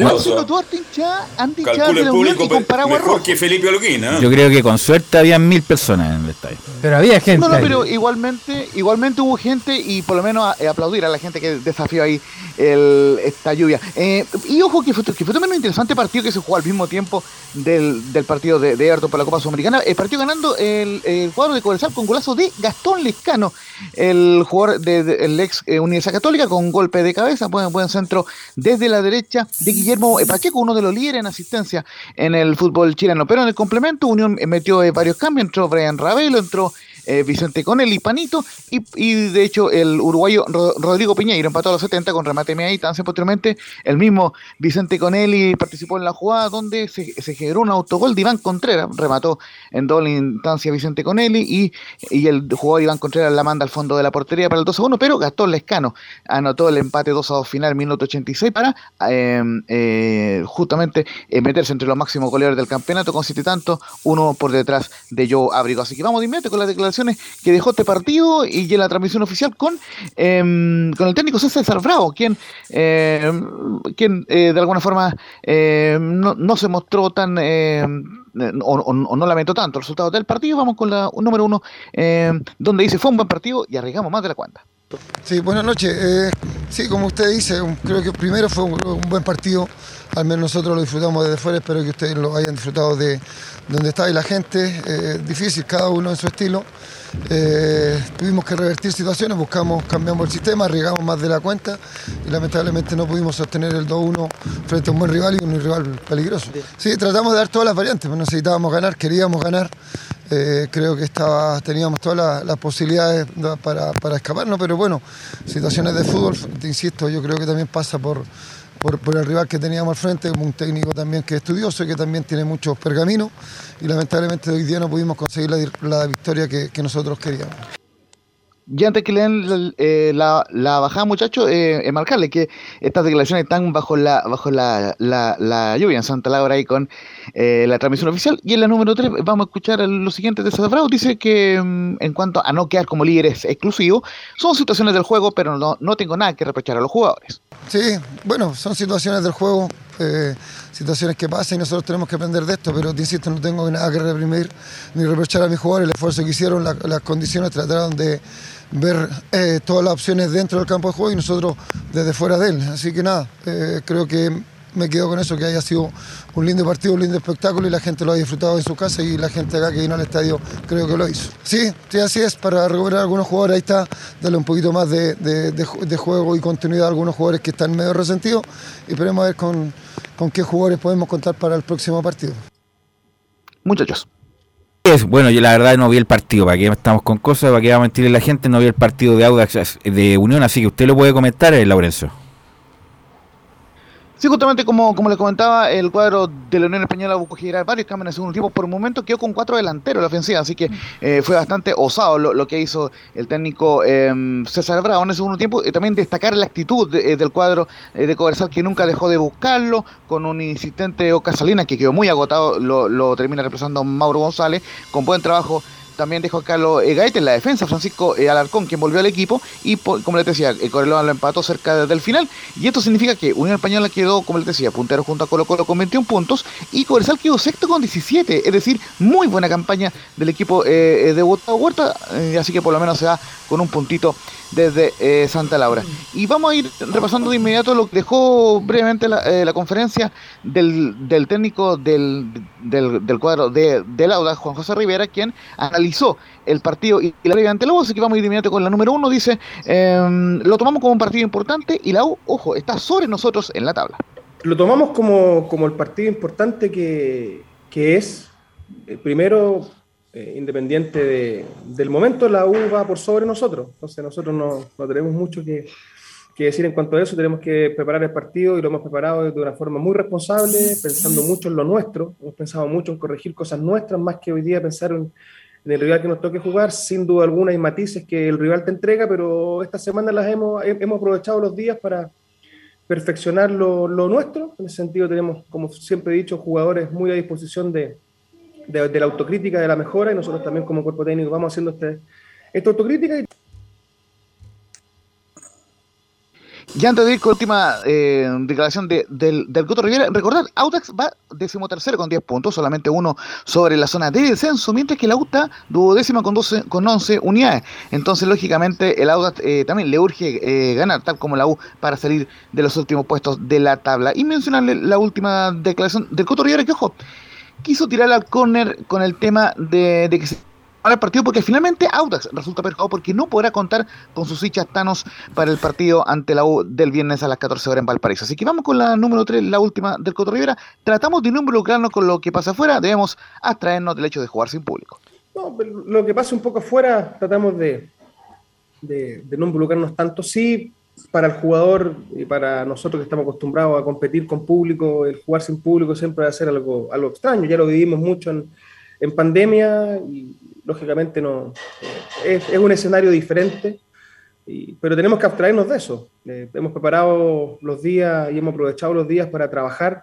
Calcula el público mejor que Felipe Olguín, ¿eh? Yo creo que con suerte habían mil personas en el estadio. Pero había gente. No, no, pero igualmente igualmente hubo gente y por lo menos eh, aplaudir a la gente que desafió ahí el, esta lluvia. Eh, y ojo que fue, que fue también un interesante partido que se jugó al mismo tiempo del, del partido de, de Everton por la Copa Sudamericana. El partido ganando el, el cuadro de Cobresal con golazo de Gastón Lescano, el jugador del de, de, ex eh, Universidad Católica, con un golpe de cabeza, buen, buen centro desde la derecha de Guillermo Pacheco, uno de los líderes en asistencia en el fútbol chileno. Pero en el complemento Unión metió eh, varios cambios, entró Brian Ravelo, entró Eh, Vicente Conel y Panito, y, y de hecho el uruguayo Rod- Rodrigo Piñeiro empató a los setenta con remate media distancia. Posteriormente el mismo Vicente Conel participó en la jugada donde se, se generó un autogol de Iván Contreras, remató en doble instancia Vicente Conel y, y el jugador Iván Contreras la manda al fondo de la portería para el dos a uno, pero Gastón Lescano anotó el empate dos a dos final, minuto ochenta y seis, para eh, eh, justamente eh, meterse entre los máximos goleadores del campeonato con siete tantos, uno por detrás de Joe Abrigo. Así que vamos de inmediato con la declaración que dejó este partido y en la transmisión oficial con, eh, con el técnico César Bravo, quien, eh, quien eh, de alguna forma eh, no, no se mostró tan eh, o, o, o no lamentó tanto el resultado del partido. Vamos con la número uno, eh, donde dice: fue un buen partido y arriesgamos más de la cuenta. Sí, buenas noches. Eh, sí, como usted dice, creo que primero fue un, un buen partido, al menos nosotros lo disfrutamos desde fuera, espero que ustedes lo hayan disfrutado de donde está y la gente, eh, difícil, cada uno en su estilo. Eh, tuvimos que revertir situaciones, buscamos, cambiamos el sistema, arriesgamos más de la cuenta y lamentablemente no pudimos sostener el dos uno frente a un buen rival y un rival peligroso. Sí, tratamos de dar todas las variantes, necesitábamos ganar, queríamos ganar. Eh, creo que estaba, teníamos todas las, las posibilidades para, para escaparnos, pero bueno, situaciones de fútbol, te insisto, yo creo que también pasa por, por, por el rival que teníamos al frente, un técnico también que es estudioso y que también tiene muchos pergaminos, y lamentablemente hoy día no pudimos conseguir la, la victoria que, que nosotros queríamos. Y antes que le den eh, la, la bajada, muchachos, eh, marcarle que estas declaraciones están bajo la bajo la, la, la lluvia en Santa Laura ahí con eh, la transmisión oficial. Y en la número tres vamos a escuchar lo siguiente de César Bravo. Dice que en cuanto a no quedar como líderes exclusivos, son situaciones del juego, pero no, no tengo nada que reprochar a los jugadores. Sí, bueno, son situaciones del juego, eh, situaciones que pasan y nosotros tenemos que aprender de esto, pero te insisto, no tengo nada que reprimir ni reprochar a mis jugadores, el esfuerzo que hicieron, la, las condiciones, trataron de ver eh, todas las opciones dentro del campo de juego y nosotros desde fuera de él, así que nada, eh, creo que me quedo con eso, que haya sido un lindo partido, un lindo espectáculo y la gente lo ha disfrutado en su casa y la gente acá que vino al estadio creo que lo hizo. Sí, sí, así es, para recuperar a algunos jugadores, ahí está, darle un poquito más de, de, de, de juego y continuidad a algunos jugadores que están medio resentidos y esperemos a ver con, con qué jugadores podemos contar para el próximo partido. Muchachos. Bueno, yo la verdad no vi el partido, para que estamos con cosas, para que va a mentirle la gente, no vi el partido de Audax de Unión, así que usted lo puede comentar, Laurencio. Sí, justamente como, como les comentaba, el cuadro de la Unión Española buscó girar varios cambios en el segundo tiempo. Por un momento quedó con cuatro delanteros la ofensiva, así que eh, fue bastante osado lo, lo que hizo el técnico eh, César Bravo en el segundo tiempo. Eh, también destacar la actitud de, eh, del cuadro eh, de Cobresal, que nunca dejó de buscarlo, con un insistente Oscar Salinas que quedó muy agotado, lo, lo termina reemplazando Mauro González, con buen trabajo también dejó a Carlos eh, Gaete en la defensa, Francisco eh, Alarcón, quien volvió al equipo, y por, como les decía, eh, Colo lo empató cerca del final, y esto significa que Unión Española quedó, como les decía, puntero junto a Colo Colo con veintiún puntos, y Cobresal quedó sexto con diecisiete, es decir, muy buena campaña del equipo eh, de Gustavo Huerta, eh, así que por lo menos se da con un puntito desde eh, Santa Laura. Y vamos a ir repasando de inmediato lo que dejó brevemente la, eh, la conferencia del, del técnico del, del, del cuadro de, del Audax, Juan José Rivera, quien analizó el partido y la liga ante la U, así que vamos a ir de inmediato con la número uno. Dice, eh, lo tomamos como un partido importante y la U, ojo, está sobre nosotros en la tabla. Lo tomamos como, como el partido importante que, que es, el primero... Eh, independiente de, del momento, la U va por sobre nosotros, entonces nosotros no, no tenemos mucho que, que decir en cuanto a eso. Tenemos que preparar el partido y lo hemos preparado de una forma muy responsable, pensando mucho en lo nuestro, hemos pensado mucho en corregir cosas nuestras, más que hoy día pensar en, en el rival que nos toque jugar. Sin duda alguna hay matices que el rival te entrega, pero esta semana las hemos, hemos aprovechado los días para perfeccionar lo, lo nuestro. En ese sentido tenemos, como siempre he dicho, jugadores muy a disposición de De, de la autocrítica, de la mejora, y nosotros también como cuerpo técnico vamos haciendo este, esta autocrítica. Y... ya antes de ir con la última eh, declaración de, del, del Coto Rivera, recordad, Audax va decimotercero con diez puntos, solamente uno sobre la zona de descenso, mientras que la U está duodécima con, con once unidades. Entonces, lógicamente, el Audax eh, también le urge eh, ganar, tal como la U, para salir de los últimos puestos de la tabla. Y mencionarle la última declaración del Coto Rivera, que ojo, quiso tirar al córner con el tema de, de que se para el partido, porque finalmente Audax resulta perjudicado porque no podrá contar con sus hinchas tanos para el partido ante la U del viernes a las catorce horas en Valparaíso. Así que vamos con la número tres, la última del Coto Rivera. Tratamos de no involucrarnos con lo que pasa afuera, debemos abstraernos del hecho de jugar sin público. No, pero lo que pasa un poco afuera tratamos de, de, de no involucrarnos tanto. Sí, para el jugador y para nosotros que estamos acostumbrados a competir con público, el jugar sin público siempre va a ser algo, algo extraño. Ya lo vivimos mucho en, en pandemia y lógicamente no, es, es un escenario diferente, y, pero tenemos que abstraernos de eso. Eh, hemos preparado los días y hemos aprovechado los días para trabajar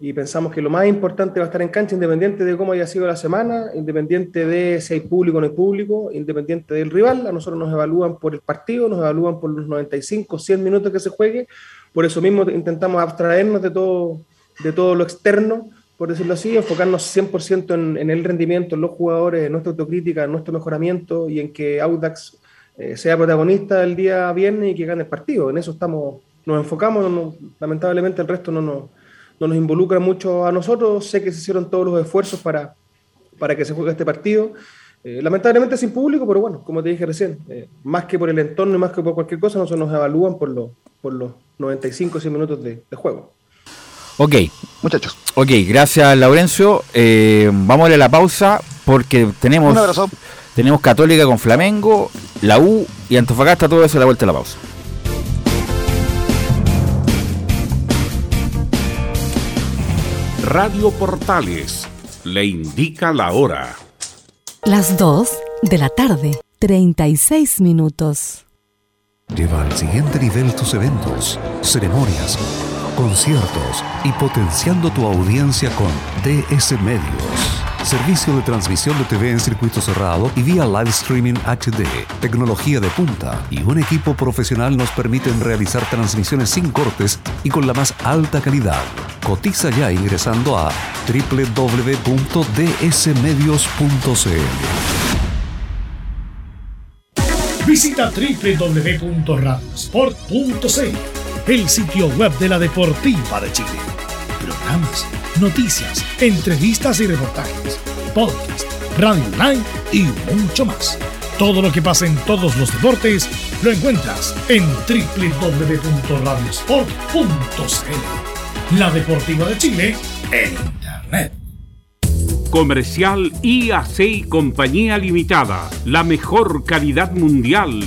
y pensamos que lo más importante va a estar en cancha, independiente de cómo haya sido la semana, independiente de si hay público o no hay público, independiente del rival. A nosotros nos evalúan por el partido, nos evalúan por los noventa y cinco, cien minutos que se juegue. Por eso mismo intentamos abstraernos de todo, de todo lo externo, por decirlo así, enfocarnos cien por ciento en, en el rendimiento, en los jugadores, en nuestra autocrítica, en nuestro mejoramiento y en que Audax eh, sea protagonista el día viernes y que gane el partido. En eso estamos, nos enfocamos, no, no, lamentablemente el resto no nos... no nos involucra mucho a nosotros. Sé que se hicieron todos los esfuerzos para, para que se juegue este partido, eh, lamentablemente sin público, pero bueno, como te dije recién, eh, más que por el entorno y más que por cualquier cosa, nosotros nos evalúan por, lo, por los noventa y cinco a cien minutos de, de juego. Ok, muchachos. Ok, gracias Laurencio. Eh, vamos a la pausa porque tenemos, tenemos Católica con Flamengo, la U y Antofagasta, todo eso a la vuelta de la pausa. Radio Portales le indica la hora. Las dos de la tarde, treinta y seis minutos. Lleva al siguiente nivel tus eventos, ceremonias, conciertos y potenciando tu audiencia con D S Medios. Servicio de transmisión de T V en circuito cerrado y vía live streaming H D. Tecnología de punta y un equipo profesional nos permiten realizar transmisiones sin cortes y con la más alta calidad. Cotiza ya ingresando a doble u doble u doble u punto d s medios punto c l. Visita doble u doble u doble u punto radiosport punto c l, el sitio web de la Deportiva de Chile. Programas, noticias, entrevistas y reportajes, podcast, radio online y mucho más. Todo lo que pasa en todos los deportes lo encuentras en doble u doble u doble u punto radiosport punto c l. La Deportiva de Chile en Internet. Comercial I A C y Compañía Limitada. La mejor calidad mundial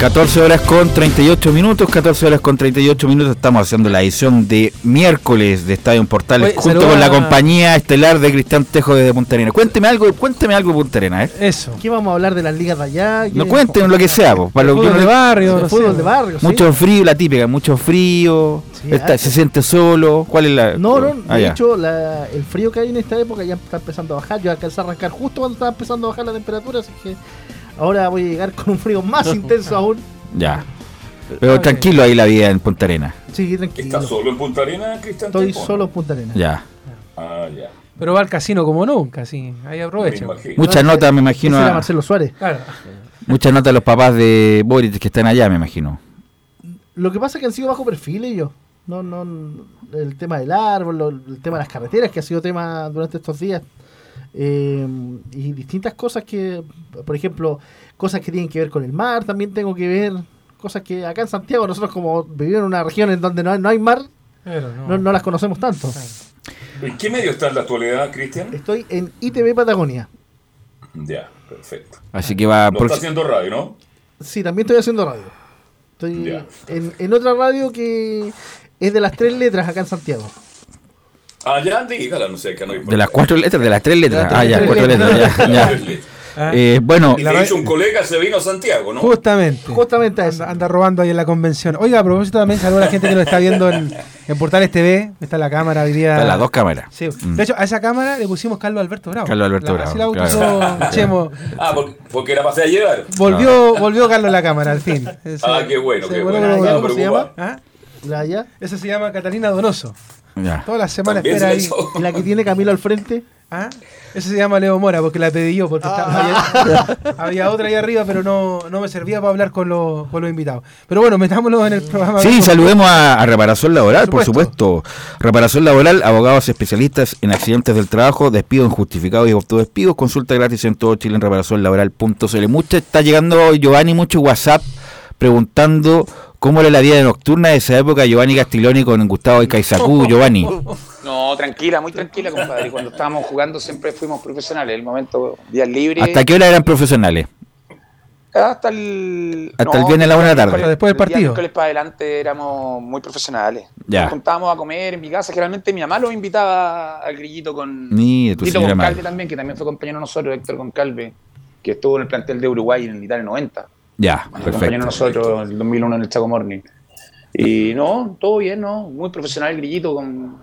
catorce horas con treinta y ocho minutos, catorce horas con treinta y ocho minutos, estamos haciendo la edición de miércoles de Estadio Portales. Oye, junto con a... la compañía estelar de Cristian Tejo desde Punta Arenas. Cuénteme algo, cuénteme algo de Punta Arenas, ¿eh? Eso. ¿Qué vamos a hablar de las ligas de allá? No, cuéntenos lo que sea, po, para el lo que de barrio, el fútbol de barrio. Mucho sí. frío, la típica, mucho frío, sí, está, se siente solo, ¿cuál es la...? No, no, allá. De hecho, la, el frío que hay en esta época ya está empezando a bajar, yo alcancé a arrancar justo cuando estaba empezando a bajar la temperatura, así que... ahora voy a llegar con un frío más intenso aún. Ya. Pero okay. Tranquilo ahí la vida en Punta Arenas. Sí, tranquilo. ¿Estás solo en Punta Arenas, Cristian? Estoy Tepo, solo en Punta Arenas. Ya. Ah, ya. Pero va al casino como nunca, sí. Ahí aprovecha. Muchas no, notas, me imagino. A... Marcelo Suárez. Claro. Muchas notas a los papás de Boric que están allá, me imagino. Lo que pasa es que han sido bajo perfil ellos. No, no, el tema del árbol, lo, el tema de las carreteras, que ha sido tema durante estos días. Eh, y distintas cosas que, por ejemplo, cosas que tienen que ver con el mar, también tengo que ver cosas que acá en Santiago nosotros como vivimos en una región en donde no hay, no hay mar, pero no. No, no las conocemos tanto. ¿En qué medio está en la actualidad, Cristian? Estoy en I T V Patagonia. Ya, perfecto. Así que va. No por... está haciendo radio, ¿no? Sí, también estoy haciendo radio. Estoy ya, en, en otra radio que es de las tres letras acá en Santiago. Ah, ya, dígala, no sé, que no hay problema. De las cuatro letras, de las tres letras. Ah, ya, cuatro letras, ya, ya. Ah. Eh, bueno. Y de hecho un colega se vino a Santiago, ¿no? Justamente. Justamente eso. Anda, anda robando ahí en la convención. Oiga, a propósito también saludo a la gente que nos está viendo en, en Portales T V. Está la cámara hoy día. Están las dos cámaras. Sí. Mm. De hecho, a esa cámara le pusimos Carlos Alberto Bravo. Carlos Alberto la, Bravo. Así la bautizó, claro. Chemo. Ah, porque era pasé a llevar. Volvió, no. volvió Carlos a la cámara, al fin. Eso, ah, qué bueno, qué bueno. ¿Cómo se llama? ¿Ah? ¿La ya? Esa se llama Catalina Donoso. Ya. Todas las semanas espera ahí. ¿Y la que tiene Camilo al frente? ¿Ah? Ese se llama Leo Mora porque la pedí yo. Porque ah. estaba, había, había otra ahí arriba, pero no, no me servía para hablar con, lo, con los invitados. Pero bueno, metámonos en el programa. Sí, saludemos a, a Reparación Laboral, por supuesto. por supuesto. Reparación Laboral, abogados especialistas en accidentes del trabajo, despidos injustificados y autodespidos. Consulta gratis en todo Chile en reparación laboral punto c l. Mucho está llegando, Giovanni, mucho WhatsApp preguntando. ¿Cómo era la vida de nocturna de esa época, Giovanni Castiglione con Gustavo Icaizacú, Giovanni? No, tranquila, muy tranquila, compadre. Cuando estábamos jugando siempre fuimos profesionales. En el momento, días libres. ¿Hasta qué hora eran profesionales? Hasta el... Hasta no, el viernes a la una de la tarde. Después del partido. El miércoles para adelante éramos muy profesionales. Ya. Nos juntábamos a comer en mi casa. Generalmente mi mamá los invitaba al grillito con... Ni de tu señora madre. Concalve también, que también fue compañero de nosotros, Héctor Concalve, que estuvo en el plantel de Uruguay en el Italia noventa. Ya, nos perfecto. Nosotros en el dos mil uno en el Chaco Morning. Y no, todo bien, ¿no? Muy profesional el grillito, con,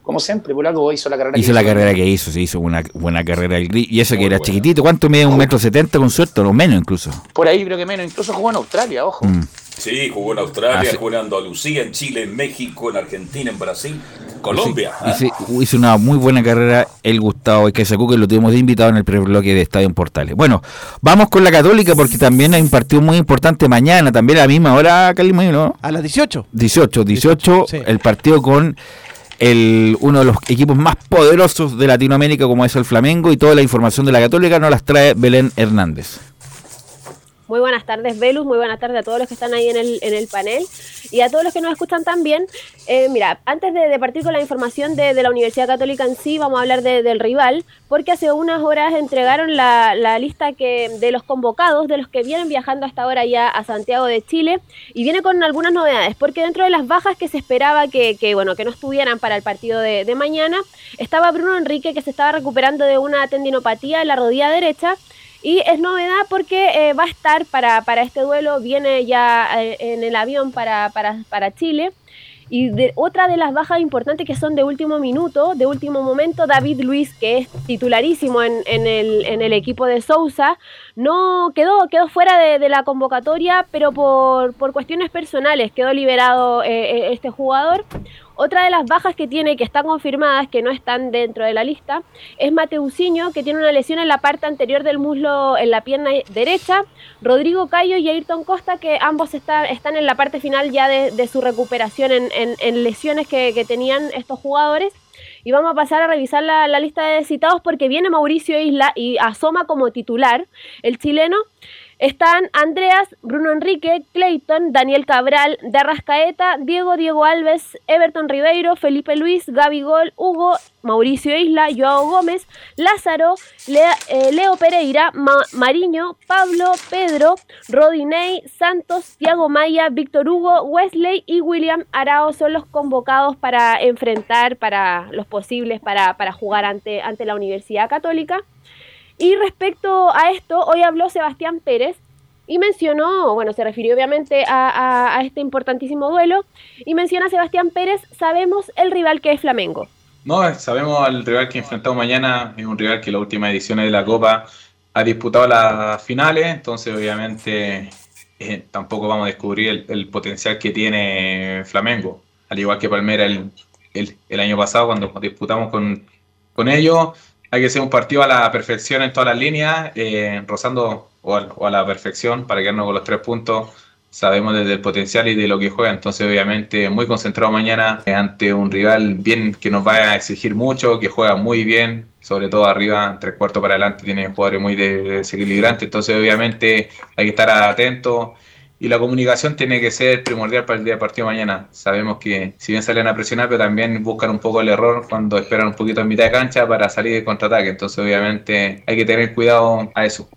como siempre. Por algo hizo la carrera hizo que hizo. Hizo la carrera que hizo, se hizo una buena carrera el grillito. Y eso muy que era bueno. Chiquitito. ¿Cuánto mide? ¿Un metro setenta con suerte? ¿O menos incluso? Por ahí creo que menos. Incluso jugó en Australia, ojo. Mm. Sí, jugó en Australia, ah, jugó en Andalucía, en Chile, en México, en Argentina, en Brasil, Colombia. Sí, ah. hizo, hizo una muy buena carrera el Gustavo Icaizacú, que lo tuvimos de invitado en el prebloque de Estadio en Portales. Bueno, vamos con la Católica porque también hay un partido muy importante mañana, también a la misma hora, Calima, ¿no? A las dieciocho. dieciocho, dieciocho, dieciocho sí. El partido con el uno de los equipos más poderosos de Latinoamérica como es el Flamengo, y toda la información de la Católica nos las trae Belén Hernández. Muy buenas tardes, Velus, muy buenas tardes a todos los que están ahí en el, en el panel y a todos los que nos escuchan también. Eh, mira, antes de, de partir con la información de, de la Universidad Católica en sí, vamos a hablar de, del rival, porque hace unas horas entregaron la, la lista que, de los convocados, de los que vienen viajando hasta ahora ya a Santiago de Chile, y viene con algunas novedades, porque dentro de las bajas que se esperaba que, que, bueno, que no estuvieran para el partido de, de mañana, estaba Bruno Enrique, que se estaba recuperando de una tendinopatía en la rodilla derecha. Y es novedad porque eh, va a estar para, para este duelo, viene ya eh, en el avión para, para, para Chile. Y de, otra de las bajas importantes que son de último minuto, de último momento, David Luiz, que es titularísimo en, en, el, en el equipo de Sousa, no quedó, quedó fuera de, de la convocatoria, pero por, por cuestiones personales quedó liberado eh, este jugador. Otra de las bajas que tiene, que están confirmadas, que no están dentro de la lista, es Mateusinho, que tiene una lesión en la parte anterior del muslo, en la pierna derecha, Rodrigo Cayo y Ayrton Costa, que ambos está, están en la parte final ya de, de su recuperación en, en, en lesiones que, que tenían estos jugadores. Y vamos a pasar a revisar la, la lista de citados, porque viene Mauricio Isla y asoma como titular el chileno. Están Andreas, Bruno Enrique, Clayton, Daniel Cabral, de Arrascaeta, Diego, Diego Alves, Everton Ribeiro, Felipe Luis, Gabigol, Hugo, Mauricio Isla, Joao Gómez, Lázaro, Lea, eh, Leo Pereira, Ma- Mariño, Pablo, Pedro, Rodinei, Santos, Thiago Maia, Víctor Hugo, Wesley y William Arao son los convocados para enfrentar, para los posibles, para, para jugar ante, ante la Universidad Católica. Y respecto a esto, hoy habló Sebastián Pérez y mencionó, bueno, se refirió obviamente a, a, a este importantísimo duelo, y menciona a Sebastián Pérez, sabemos el rival que es Flamengo. No, sabemos el rival que enfrentamos mañana, es un rival que en las últimas ediciones de la Copa ha disputado las finales, entonces obviamente eh, tampoco vamos a descubrir el, el potencial que tiene Flamengo, al igual que Palmera el, el, el año pasado cuando disputamos con, con ellos. Hay que hacer un partido a la perfección en todas las líneas, eh, rozando o a, o a la perfección para quedarnos con los tres puntos. Sabemos desde el potencial y de lo que juega, entonces obviamente muy concentrado mañana ante un rival bien que nos va a exigir mucho, que juega muy bien, sobre todo arriba, tres cuartos para adelante, tiene jugadores muy desequilibrantes, entonces obviamente hay que estar atentos. Y la comunicación tiene que ser primordial para el día de partido mañana. Sabemos que si bien salen a presionar, pero también buscan un poco el error cuando esperan un poquito en mitad de cancha para salir de contraataque. Entonces, obviamente, hay que tener cuidado a eso.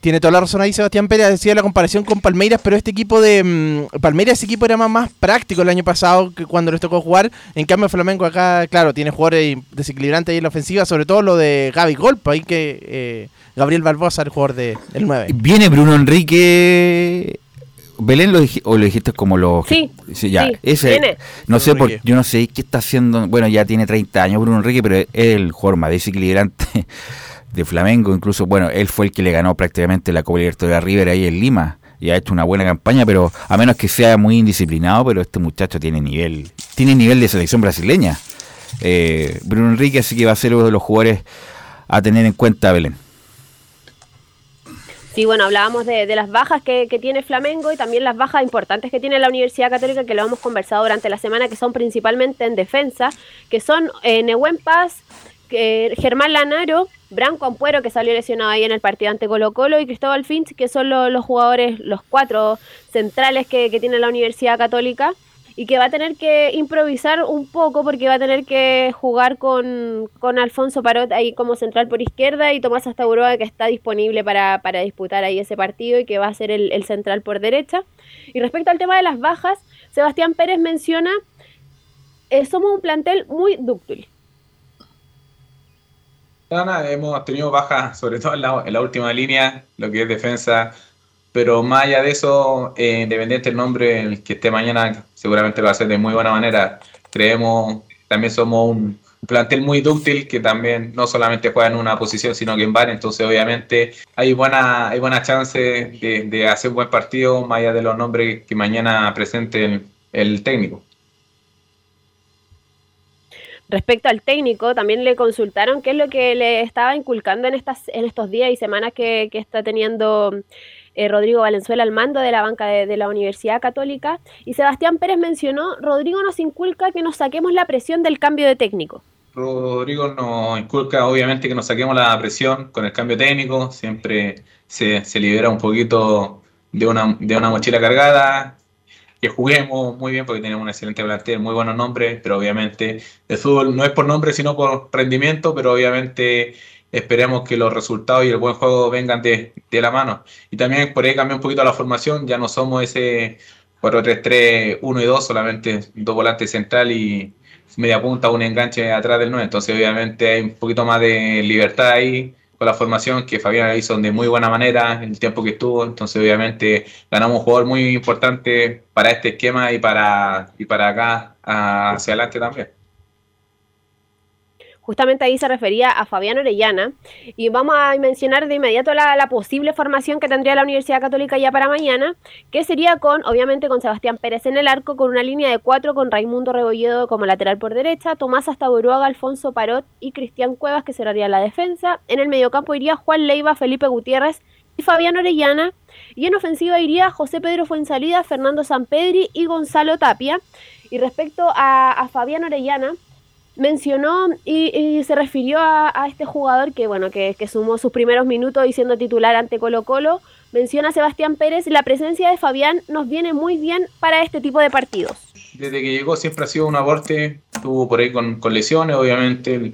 Tiene toda la razón ahí Sebastián Pérez, decía la comparación con Palmeiras, pero este equipo de... Mmm, Palmeiras, ese equipo era más, más práctico el año pasado que cuando les tocó jugar. En cambio, Flamengo acá, claro, tiene jugadores desequilibrantes ahí en la ofensiva, sobre todo lo de Gabigol, ahí que eh, Gabriel Barbosa, el jugador de, del nueve. Viene Bruno Enrique... Belén, lo dij- o lo dijiste como lo... Sí, sí, ya. Sí, ese, viene. No sé por, yo no sé qué está haciendo... Bueno, ya tiene treinta años Bruno Enrique, pero es el jugador más desequilibrante de Flamengo. Incluso, bueno, él fue el que le ganó prácticamente la Copa Libertadores a River ahí en Lima. Y ha hecho una buena campaña, pero a menos que sea muy indisciplinado, pero este muchacho tiene nivel, tiene nivel de selección brasileña. Eh, Bruno Enrique, así que va a ser uno de los jugadores a tener en cuenta, Belén. Sí, bueno, hablábamos de, de las bajas que, que tiene Flamengo y también las bajas importantes que tiene la Universidad Católica, que lo hemos conversado durante la semana, que son principalmente en defensa, que son eh, Nehuen Paz, eh, Germán Lanaro, Branco Ampuero, que salió lesionado ahí en el partido ante Colo Colo, y Cristóbal Finch, que son lo, los jugadores, los cuatro centrales que, que tiene la Universidad Católica, y que va a tener que improvisar un poco porque va a tener que jugar con, con Alfonso Parot ahí como central por izquierda y Tomás Astauroa, que está disponible para, para disputar ahí ese partido y que va a ser el, el central por derecha. Y respecto al tema de las bajas, Sebastián Pérez menciona, eh, somos un plantel muy dúctil. Ana, hemos tenido bajas, sobre todo en la, en la última línea, lo que es defensa. Pero más allá de eso, eh, independiente del nombre, el que esté mañana seguramente lo va a hacer de muy buena manera. Creemos, también somos un plantel muy dúctil, que también no solamente juega en una posición, sino que en varias. Entonces, obviamente, hay buena, hay buenas chances de, de hacer un buen partido, más allá de los nombres que mañana presente el, el técnico. Respecto al técnico, también le consultaron qué es lo que le estaba inculcando en, estas, en estos días y semanas que, que está teniendo eh, Rodrigo Valenzuela al mando de la banca de, de la Universidad Católica. Y Sebastián Pérez mencionó, Rodrigo nos inculca que nos saquemos la presión del cambio de técnico. Rodrigo nos inculca obviamente que nos saquemos la presión con el cambio técnico, siempre se, se libera un poquito de una, de una mochila cargada. Que juguemos muy bien porque tenemos un excelente plantel, muy buenos nombres, pero obviamente el fútbol no es por nombre sino por rendimiento, pero obviamente esperemos que los resultados y el buen juego vengan de, de la mano. Y también por ahí cambió un poquito la formación, ya no somos ese cuatro tres tres uno y dos, solamente dos volantes central y media punta, un enganche atrás del nueve, entonces obviamente hay un poquito más de libertad ahí con la formación que Fabián la hizo de muy buena manera el tiempo que estuvo, entonces obviamente ganamos un jugador muy importante para este esquema y para, y para acá hacia adelante también. Justamente ahí se refería a Fabián Orellana, y vamos a mencionar de inmediato la, la posible formación que tendría la Universidad Católica ya para mañana, que sería con, obviamente, con Sebastián Pérez en el arco, con una línea de cuatro, con Raimundo Rebolledo como lateral por derecha, Tomás Astaburuaga, Alfonso Parot y Cristian Cuevas, que cerraría la defensa. En el mediocampo iría Juan Leiva, Felipe Gutiérrez y Fabián Orellana, y en ofensiva iría José Pedro Fuensalida, Fernando Sampedri y Gonzalo Tapia. Y respecto a, a Fabián Orellana, mencionó y, y se refirió a, a este jugador que, bueno, que, que sumó sus primeros minutos y siendo titular ante Colo Colo. Menciona a Sebastián Pérez: la presencia de Fabián nos viene muy bien para este tipo de partidos. Desde que llegó siempre ha sido un aporte, estuvo por ahí con, con lesiones, obviamente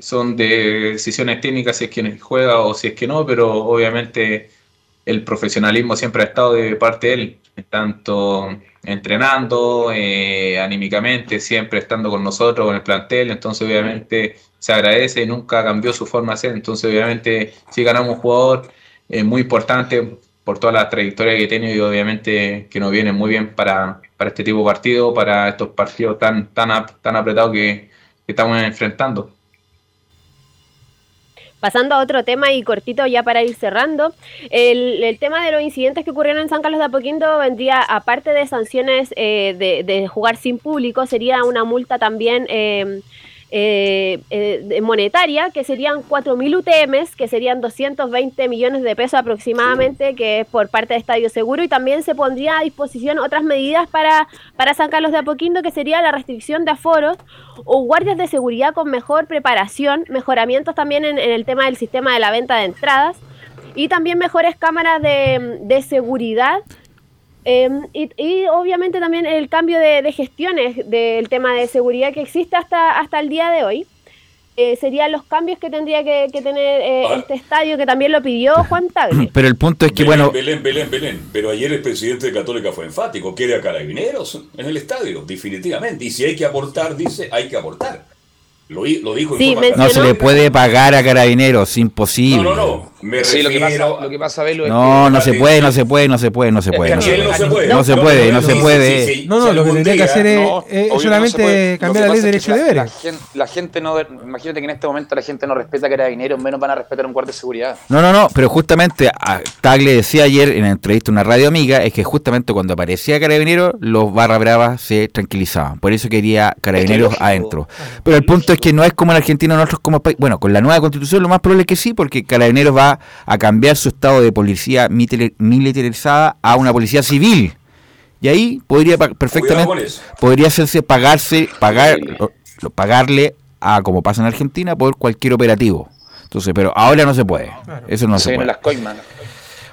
son de decisiones técnicas si es que juega o si es que no, pero obviamente el profesionalismo siempre ha estado de parte de él, tanto entrenando, eh, anímicamente, siempre estando con nosotros, con el plantel. Entonces obviamente se agradece y nunca cambió su forma de ser. Entonces obviamente sí ganamos un jugador eh, muy importante por toda la trayectoria que tiene y obviamente que nos viene muy bien para, para este tipo de partido, para estos partidos tan, tan, ap- tan apretados que, que estamos enfrentando. Pasando a otro tema y cortito ya para ir cerrando, el, el tema de los incidentes que ocurrieron en San Carlos de Apoquindo vendría, aparte de sanciones eh, de, de jugar sin público, sería una multa también eh, eh, eh, monetaria, que serían cuatro mil U T Ms, que serían doscientos veinte millones de pesos aproximadamente, que es por parte de Estadio Seguro, y también se pondría a disposición otras medidas para, para San Carlos de Apoquindo, que sería la restricción de aforos o guardias de seguridad con mejor preparación, mejoramientos también en, en el tema del sistema de la venta de entradas y también mejores cámaras de, de seguridad eh, y, y obviamente también el cambio de, de gestiones del tema de seguridad que existe hasta, hasta el día de hoy. Eh, serían los cambios que tendría que, que tener eh, este estadio, que también lo pidió Juan Tagle. Pero el punto es que, Belén, bueno... Belén, Belén, Belén, pero ayer el presidente de Católica fue enfático, quiere a Carabineros en el estadio, definitivamente, y si hay que aportar, dice, hay que aportar. Lo, lo dijo... Sí, mencionó... No se le puede pagar a Carabineros, imposible. No, no, no, me sí, refiero... Lo que pasa, lo que pasa, Belo, es no, que no se puede, no se puede, no se puede, no se puede. No se puede, no se puede. No, no, se puede. Sí, sí, no, no lo que tendría que hacer es, no, es solamente no cambiar la ley de derecho de veras. La gente no, imagínate que en este momento la gente no respeta a Carabineros, menos van a respetar a un guardia de seguridad. No, no, no, pero justamente Tagle decía ayer en la entrevista a una radio amiga, es que justamente cuando aparecía Carabineros, los barra bravas se tranquilizaban. Por eso quería Carabineros adentro. Pero el punto es que no es como en Argentina, nosotros como país. Bueno, con la nueva constitución lo más probable es que sí, porque Carabineros va a cambiar su estado de policía militarizada a una policía civil. Y ahí podría perfectamente podría hacerse pagarse, pagar, pagarle a, como pasa en Argentina, por cualquier operativo. Entonces, pero ahora no se puede. Eso no se puede. Las coimas.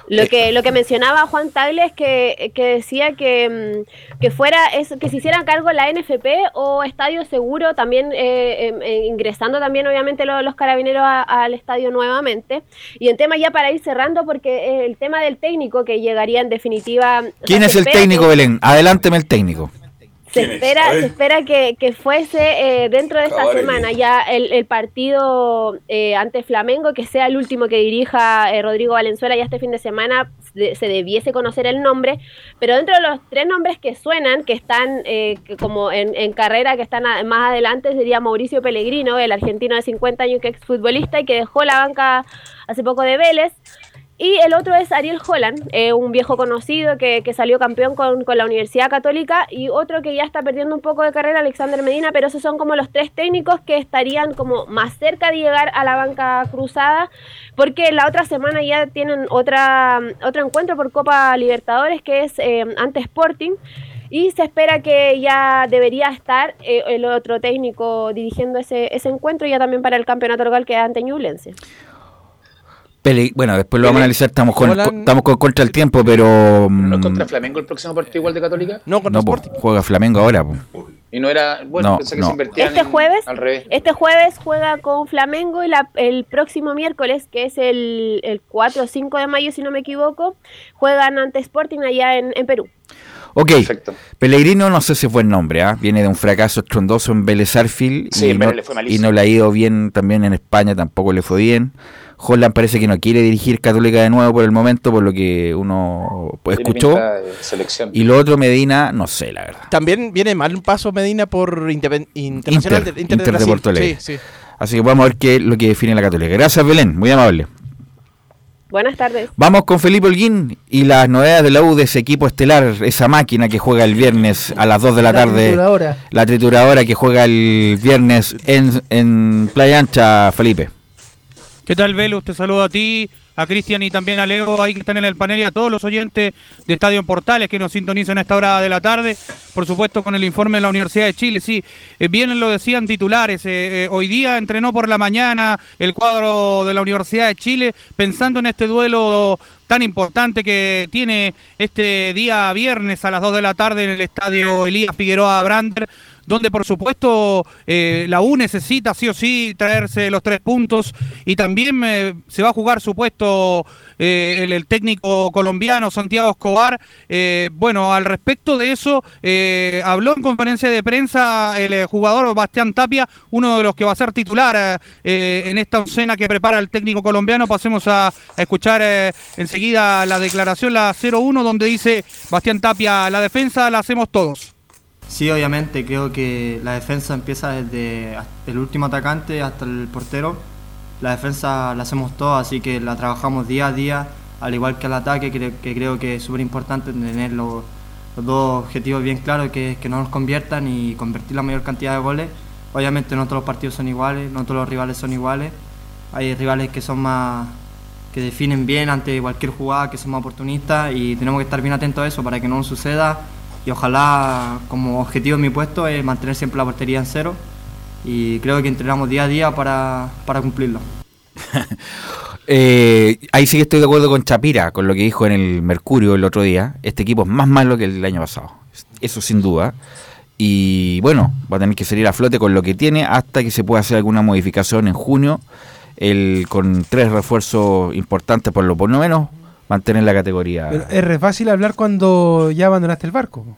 Lo que lo que mencionaba Juan Tagle es que, que decía que, que fuera eso, que se hiciera cargo la N F P o Estadio Seguro, también eh, eh, ingresando también obviamente los, los carabineros a, al estadio nuevamente. Y el tema ya para ir cerrando, porque el tema del técnico que llegaría en definitiva... ¿Quién es el técnico, Belén? Adelánteme el técnico. Se espera, se espera que, que fuese eh, dentro de esta Cabrera. semana ya el, el partido eh, ante Flamengo, que sea el último que dirija eh, Rodrigo Valenzuela. Ya este fin de semana de, se debiese conocer el nombre, pero dentro de los tres nombres que suenan, que están eh, que como en, en carrera, que están a, más adelante, sería Mauricio Pellegrino, el argentino de cincuenta años que es futbolista y que dejó la banca hace poco de Vélez. Y el otro es Ariel Holland, eh, un viejo conocido que, que salió campeón con, con la Universidad Católica, y otro que ya está perdiendo un poco de carrera, Alexander Medina, pero esos son como los tres técnicos que estarían como más cerca de llegar a la banca cruzada, porque la otra semana ya tienen otra otro encuentro por Copa Libertadores, que es eh, ante Sporting, y se espera que ya debería estar eh, el otro técnico dirigiendo ese, ese encuentro, ya también para el campeonato local, que es ante Ñublense. Bueno, después lo vamos a analizar, estamos con, con, estamos con contra el tiempo, pero... ¿No es contra Flamengo el próximo partido igual de Católica? No, contra no, Sporting. Po, juega Flamengo ahora. Po. Y no era... Bueno, no, pensé que no. Se invertían este jueves, en, al revés. Este jueves juega con Flamengo y la, el próximo miércoles, que es el, el cuatro o cinco de mayo, si no me equivoco, juegan ante Sporting allá en, en Perú. Ok, perfecto. Pellegrino, no sé si fue el nombre, ¿eh? Viene de un fracaso estrondoso en Vélez Sarsfield, sí, y, no, y no le ha ido bien también en España, tampoco le fue bien. Holland parece que no quiere dirigir Católica de nuevo por el momento, por lo que uno escuchó. Y lo otro, Medina, no sé, la verdad. También viene mal un paso Medina por Inter, Internacional Inter, de, Inter, Inter de Brasil. De Porto Alegre. Sí, sí. Así que vamos a ver qué es lo que define la Católica. Gracias, Belén, muy amable. Buenas tardes. Vamos con Felipe Olguín y las novedades de la U, de ese equipo estelar, esa máquina que juega el viernes a las dos de la, la tarde. Trituradora. La trituradora que juega el viernes en, en Playa Ancha, Felipe. ¿Qué tal, Velos? Te saludo a ti, a Cristian y también a Leo, ahí que están en el panel, y a todos los oyentes de Estadio Portales que nos sintonizan a esta hora de la tarde, por supuesto con el informe de la Universidad de Chile. Sí, eh, bien lo decían titulares, eh, eh, hoy día entrenó por la mañana el cuadro de la Universidad de Chile, pensando en este duelo tan importante que tiene este día viernes a las dos de la tarde en el Estadio Elías Figueroa Brander, donde por supuesto eh, la U necesita sí o sí traerse los tres puntos, y también eh, se va a jugar su puesto eh, el, el técnico colombiano Santiago Escobar. Eh, bueno, al respecto de eso, eh, habló en conferencia de prensa el eh, jugador Bastián Tapia, uno de los que va a ser titular eh, en esta oncena que prepara el técnico colombiano. Pasemos a, a escuchar eh, enseguida la declaración, la cero uno, donde dice Bastián Tapia: la defensa la hacemos todos. Sí, obviamente, creo que la defensa empieza desde el último atacante hasta el portero. La defensa la hacemos todos, así que la trabajamos día a día, al igual que el ataque, que, que creo que es súper importante tener los, los dos objetivos bien claros, que es que no nos conviertan y convertir la mayor cantidad de goles. Obviamente no todos los partidos son iguales, no todos los rivales son iguales. Hay rivales que son más, que definen bien ante cualquier jugada, que son más oportunistas, y tenemos que estar bien atentos a eso para que no nos suceda. Y ojalá, como objetivo en mi puesto, es mantener siempre la portería en cero, y creo que entrenamos día a día para, para cumplirlo. eh, ahí sí que estoy de acuerdo con Chapira, con lo que dijo en el Mercurio el otro día. Este equipo es más malo que el año pasado, eso sin duda. Y bueno, va a tener que salir a flote con lo que tiene hasta que se pueda hacer alguna modificación en junio, el, con tres refuerzos importantes por lo, por lo menos. Mantener la categoría. Pero es re fácil hablar cuando ya abandonaste el barco.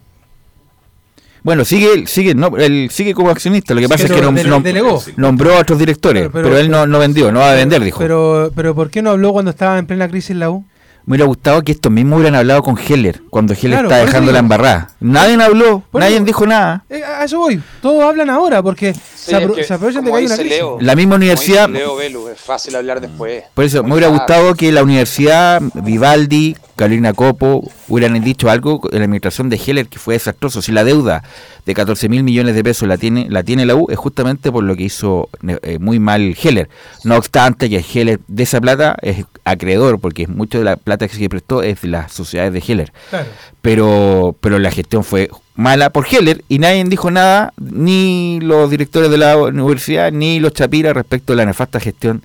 Bueno, sigue sigue no, él sigue como accionista. Lo que sí, pasa es que de, nom, delegó. nombró a otros directores, pero, pero, pero él no, no vendió, no va a vender, dijo. Pero, pero ¿por qué no habló cuando estaba en plena crisis en la U? Me hubiera gustado que estos mismos hubieran hablado con Heller, cuando Heller claro, está dejando la embarrada. Nadie habló, nadie dijo nada. Eh, a eso voy, todos hablan ahora, porque sí, se, apro- que, se aprovechan de que hay una crisis. Leo, la misma universidad... Leo Velu, es fácil hablar después. Por eso, muy me hubiera gustado que la universidad, Vivaldi, Carolina Copo, hubieran dicho algo en la administración de Heller, que fue desastroso. Si la deuda de catorce mil millones de pesos la tiene la tiene la U, es justamente por lo que hizo eh, muy mal Heller. No obstante que Heller de esa plata es acreedor, porque es mucho de la plata que se prestó es de las sociedades de Heller, claro. pero pero la gestión fue mala por Heller y nadie dijo nada, ni los directores de la universidad ni los Chapira, respecto a la nefasta gestión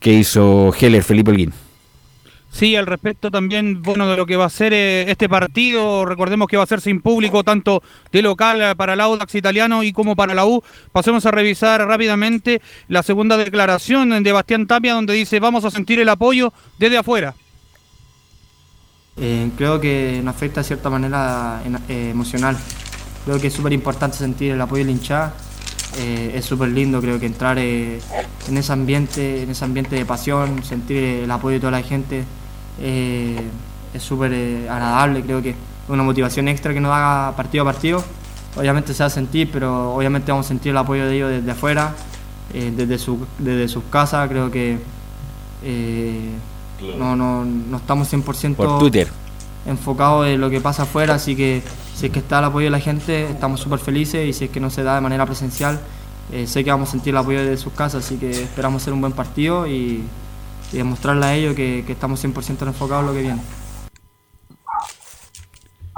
que hizo Heller. Felipe Olguín. Sí, al respecto también, bueno, de lo que va a ser eh, este partido, recordemos que va a ser sin público, tanto de local para el Audax italiano y como para la U. Pasemos a revisar rápidamente la segunda declaración de Bastián Tapia, donde dice: vamos a sentir el apoyo desde afuera. Eh, creo que nos afecta de cierta manera eh, emocional. Creo que es súper importante sentir el apoyo de la hinchada. Eh, es súper lindo, creo que entrar eh, en ese ambiente, en ese ambiente de pasión, sentir el apoyo de toda la gente eh, es súper eh, agradable. Creo que es una motivación extra que nos haga partido a partido. Obviamente se va a sentir, pero obviamente vamos a sentir el apoyo de ellos desde afuera, eh, desde, su, desde sus casas. Creo que... Eh, No, no, no estamos cien por ciento enfocados en lo que pasa afuera, así que si es que está el apoyo de la gente, estamos súper felices, y si es que no se da de manera presencial, eh, sé que vamos a sentir el apoyo de sus casas, así que esperamos hacer un buen partido y, y demostrarle a ellos que, que estamos cien por ciento enfocados en lo que viene.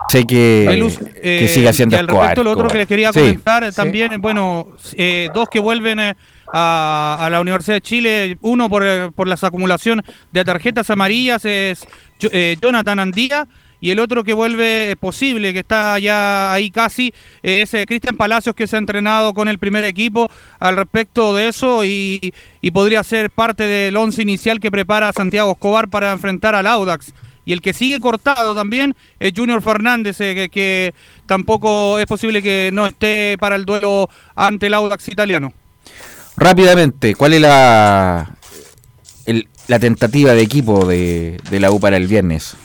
Sé que, Belus, eh, que sigue haciendo Escobar. Al respecto, lo otro que les quería comentar sí, también, sí. bueno, eh, dos que vuelven... Eh, A, a la Universidad de Chile, uno por, por la acumulación de tarjetas amarillas es eh, Jonathan Andía, y el otro que vuelve posible, que está ya ahí casi, eh, es eh, Cristian Palacios, que se ha entrenado con el primer equipo al respecto de eso, y, y podría ser parte del once inicial que prepara Santiago Escobar para enfrentar al Audax. Y el que sigue cortado también es Junior Fernández, eh, que, que tampoco es posible que no esté para el duelo ante el Audax italiano. Rápidamente, ¿cuál es la el, la tentativa de equipo de, de la U para el viernes?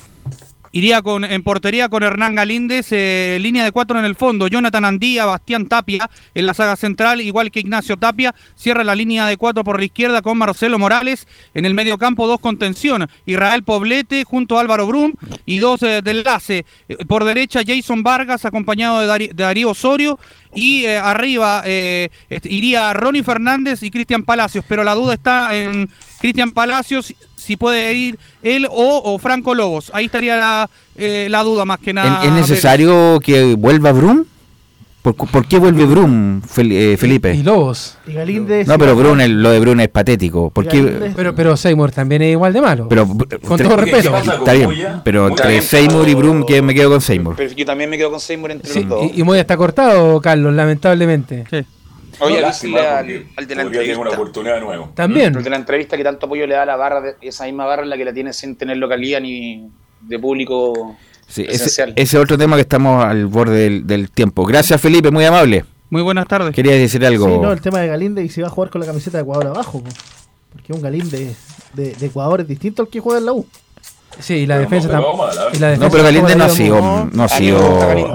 Iría con en portería con Hernán Galíndez, eh, línea de cuatro en el fondo, Jonathan Andía, Bastián Tapia en la saga central, igual que Ignacio Tapia, cierra la línea de cuatro por la izquierda con Marcelo Morales, en el medio campo dos contención, Israel Poblete junto a Álvaro Brum y dos eh, de enlace, por derecha Jason Vargas acompañado de, Dari, de Darío Osorio y eh, arriba eh, iría Ronnie Fernández y Cristian Palacios, pero la duda está en Cristian Palacios, si puede ir él o, o Franco Lobos. Ahí estaría la, eh, la duda más que nada. ¿Es necesario que vuelva Brum? ¿Por, por qué vuelve Brum, Felipe? Y, y Lobos. Y Galíndez. No, pero Brum, el, lo de Brum es patético. ¿Por qué? Pero, pero Seymour también es igual de malo. Pero, con tre, todo respeto. Está bien, Moya? Pero entre bien, Seymour y Brum, que me quedo con Seymour. Pero yo también me quedo con Seymour entre sí, los dos. Y, y Moya está cortado, Carlos, lamentablemente. Sí. Oye, no, al, al, al de la entrevista. Una oportunidad de nuevo. También. El de la entrevista que tanto apoyo le da a la barra, de, esa misma barra en la que la tiene sin tener localía ni de público sí, presencial. Ese es otro tema que estamos al borde del, del tiempo. Gracias, Felipe, muy amable. Muy buenas tardes. Quería decir algo. Sí, no, el tema de Galíndez y si va a jugar con la camiseta de Ecuador abajo. Pues, porque un Galíndez de, de, de Ecuador es distinto al que juega en la U. Sí, y la, pero defensa no, tam- y la defensa no, pero Galíndez no ha sido, no, no ha sido,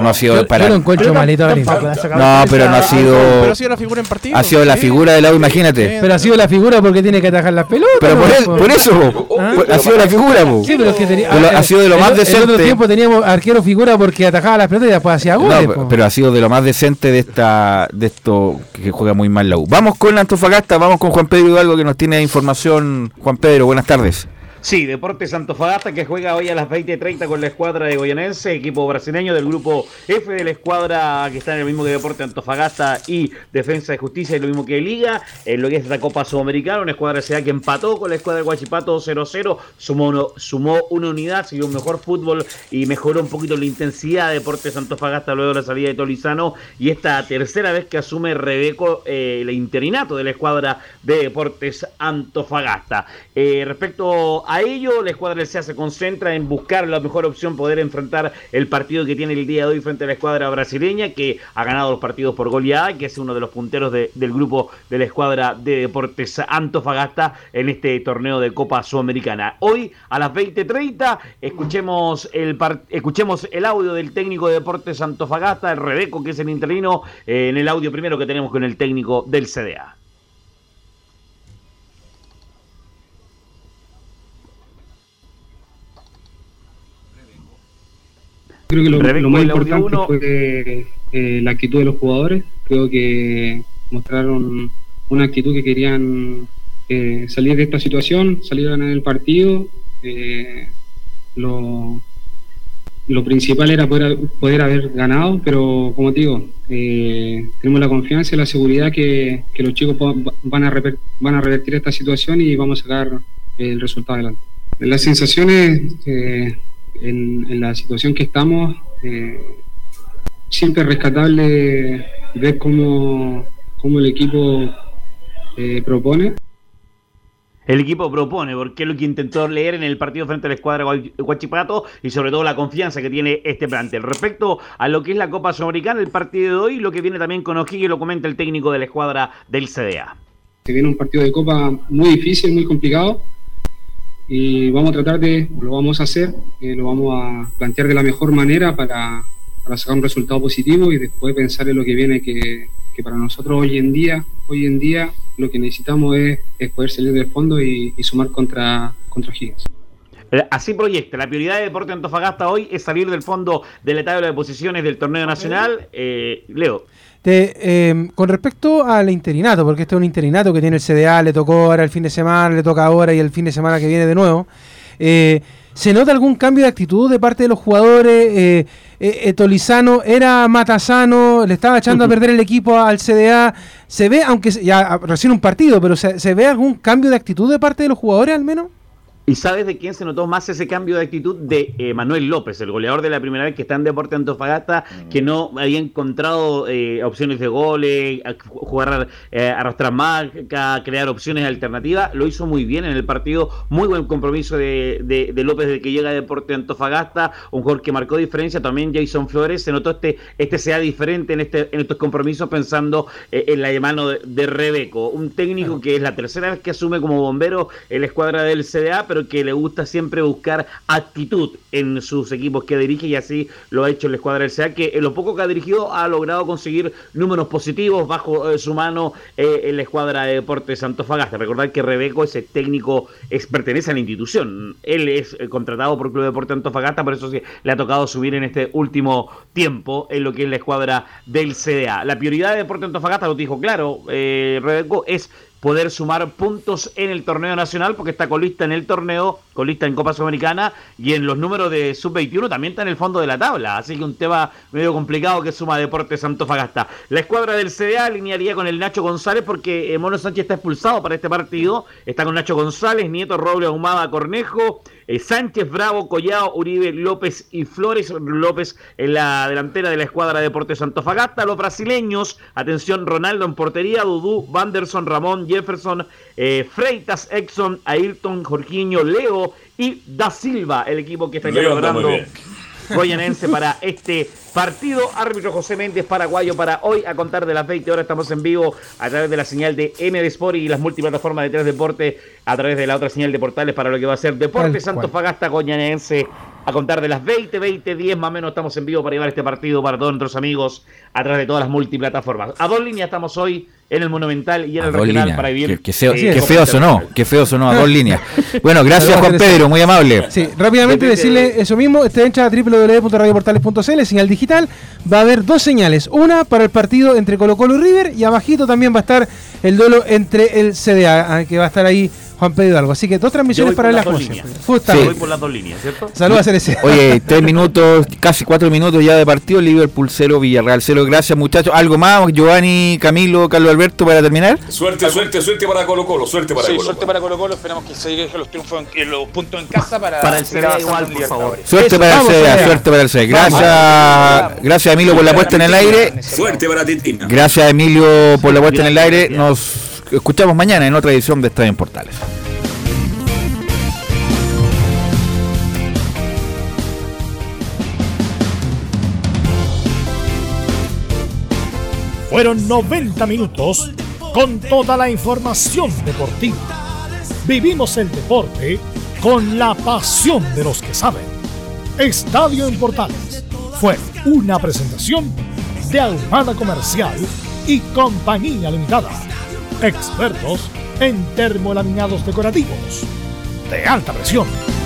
no ha sido yo, para. Yo lo encuentro malito a Galíndez. No, pero no ha sido. Pero ha sido la figura en partido. Ha sido la figura del lado, imagínate. Pero ha sido la figura porque tiene que atajar las pelotas. Pero por, el, por eso, ¿ah? Ha sido la figura, bo. Sí, pero es que tenía, pero ha sido de lo más el, decente. En otro tiempo teníamos arquero figura porque atajaba las pelotas y después hacía goles. No, po. Pero ha sido de lo más decente de esta, de esto que juega muy mal la U. Vamos con Antofagasta, vamos con Juan Pedro Hidalgo que nos tiene información. Juan Pedro, buenas tardes. Sí, Deportes Antofagasta que juega hoy a las veinte treinta con la escuadra de Goyanense, equipo brasileño del grupo F de la escuadra que está en el mismo que Deportes Antofagasta y Defensa de Justicia y lo mismo que Liga, en lo que es la Copa Sudamericana, una escuadra S A que empató con la escuadra de Huachipato cero cero, sumó, uno, sumó una unidad, siguió un mejor fútbol y mejoró un poquito la intensidad de Deportes Antofagasta luego de la salida de Tolizano y esta tercera vez que asume Rebeco eh, el interinato de la escuadra de Deportes Antofagasta. Eh, respecto a ello, la escuadra del C E A se concentra en buscar la mejor opción, poder enfrentar el partido que tiene el día de hoy frente a la escuadra brasileña, que ha ganado los partidos por goleada, que es uno de los punteros de, del grupo de la escuadra de Deportes Antofagasta en este torneo de Copa Sudamericana. Hoy, a las veinte treinta, escuchemos el, par- escuchemos el audio del técnico de Deportes Antofagasta, el Rebeco, que es el interino, eh, en el audio primero que tenemos con el técnico del C D A. Creo que lo, lo más importante fue eh, la actitud de los jugadores. Creo que mostraron una actitud que querían eh, salir de esta situación, salir a ganar el partido. Eh, lo, lo principal era poder, poder haber ganado, pero como te digo, eh, tenemos la confianza y la seguridad que, que los chicos van a, reper, van a revertir esta situación y vamos a sacar el resultado adelante. Las sensaciones... Eh, En, en la situación que estamos, eh, siempre es rescatable ver cómo, cómo el equipo eh, propone. El equipo propone, porque es lo que intentó leer en el partido frente a la escuadra Huachipato y sobre todo la confianza que tiene este plantel. Respecto a lo que es la Copa Sudamericana, el partido de hoy, lo que viene también con O'Higgins, lo comenta el técnico de la escuadra del C D A. Se viene un partido de Copa muy difícil, muy complicado. Y vamos a tratar de, lo vamos a hacer, eh, lo vamos a plantear de la mejor manera para, para sacar un resultado positivo y después pensar en lo que viene, que, que para nosotros hoy en día, hoy en día lo que necesitamos es, es poder salir del fondo y, y sumar contra, contra Higgins. Así proyecta. La prioridad de Deportes Antofagasta hoy es salir del fondo de la tabla de posiciones del torneo nacional. Eh, Leo. De, eh, con respecto al interinato, porque este es un interinato que tiene el C D A, le tocó ahora el fin de semana, le toca ahora y el fin de semana que viene de nuevo. Eh, ¿Se nota algún cambio de actitud de parte de los jugadores? Eh, eh, Tolizano era matasano, le estaba echando a perder el equipo al C D A. ¿Se ve, aunque ya recién un partido, pero se, se ve algún cambio de actitud de parte de los jugadores al menos? ¿Y sabes de quién se notó más ese cambio de actitud? De eh, Manuel López, el goleador de la primera vez que está en Deportes Antofagasta, que no había encontrado eh, opciones de goles, jugar, eh, arrastrar marca, crear opciones alternativas. Lo hizo muy bien en el partido, muy buen compromiso de, de, de López desde que llega a Deportes Antofagasta, un jugador que marcó diferencia. También Jason Flores, se notó este, este sea diferente en, este, en estos compromisos pensando eh, en la mano de, de Rebeco, un técnico que es la tercera vez que asume como bombero en la escuadra del C D A, pero árbitro que le gusta siempre buscar actitud en sus equipos que dirige, y así lo ha hecho en la escuadra del S E A, que en lo poco que ha dirigido ha logrado conseguir números positivos bajo eh, su mano eh, en la escuadra de Deportes Antofagasta. Recordar que Rebeco, ese técnico, es, pertenece a la institución, él es eh, contratado por Club Deportes Antofagasta, por eso sí, le ha tocado subir en este último tiempo en lo que es la escuadra del C D A. La prioridad de Deportes Antofagasta, lo dijo claro eh, Rebeco, es poder sumar puntos en el torneo nacional, porque está colista en el torneo, colista en Copa Sudamericana, y en los números de sub veintiuno también está en el fondo de la tabla, así que un tema medio complicado que suma Deportes Antofagasta. La escuadra del C D A alinearía con el Nacho González, porque Mono Sánchez está expulsado para este partido, está con Nacho González, Nieto, Roble, Ahumada, Cornejo, eh, Sánchez, Bravo, Collao, Uribe, López y Flores. López en la delantera de la escuadra de Deportes Antofagasta. Los brasileños, atención, Ronaldo en portería, Dudú, Vanderson, Ramón, Jefferson, eh, Freitas, Exxon, Ayrton, Jorginho, Leo y Da Silva, el equipo que está logrando goyanense para este partido. Árbitro José Méndez, paraguayo, para hoy a contar de las veinte horas. Estamos en vivo a través de la señal de M D Sport y las multiplataformas de Tres Deportes, a través de la otra señal de Portales, para lo que va a ser Deportes Antofagasta Goyanense a contar de las veinte, veinte, diez más o menos. Estamos en vivo para llevar este partido para todos nuestros amigos a través de todas las multiplataformas. A dos líneas estamos hoy en el Monumental y en el Regional líneas. Para vivir. Qué feo, eh, feo sonó, qué feo sonó, a dos líneas. Bueno, gracias Juan Pedro, muy amable. Sí, rápidamente decirle eso mismo, este entra a doble u doble u doble u punto radio portales punto c l, señal digital, va a haber dos señales, una para el partido entre Colo Colo y River, y abajito también va a estar el duelo entre el C D A, que va a estar ahí Juan Pedro Hidalgo. Así que dos transmisiones para las dos. Justamente. Yo voy por las dos líneas, ¿cierto? Saludos a C L C. Oye, tres minutos, casi cuatro minutos ya de partido. Liverpool cero, Villarreal cero. Gracias, muchachos. ¿Algo más, Giovanni, Camilo, Carlos Alberto, para terminar? Suerte, suerte, suerte para Colo Colo. Suerte para sí, Colo Colo. Suerte para Colo Colo. Esperamos que se dejen los triunfos, en, los puntos en casa para, para el C D A igual, por favor. Suerte Eso, para el C D A, suerte para el C D A. Gracias, vamos. Gracias Emilio por la puesta en el aire. Suerte para Titina. Gracias Emilio por la puesta en el aire. Nos escuchamos mañana en otra edición de Estadio en Portales. Fueron noventa minutos con toda la información deportiva. Vivimos el deporte con la pasión de los que saben. Estadio en Portales fue una presentación de Ahumada Comercial y Compañía Limitada. Expertos en termolaminados decorativos de alta presión.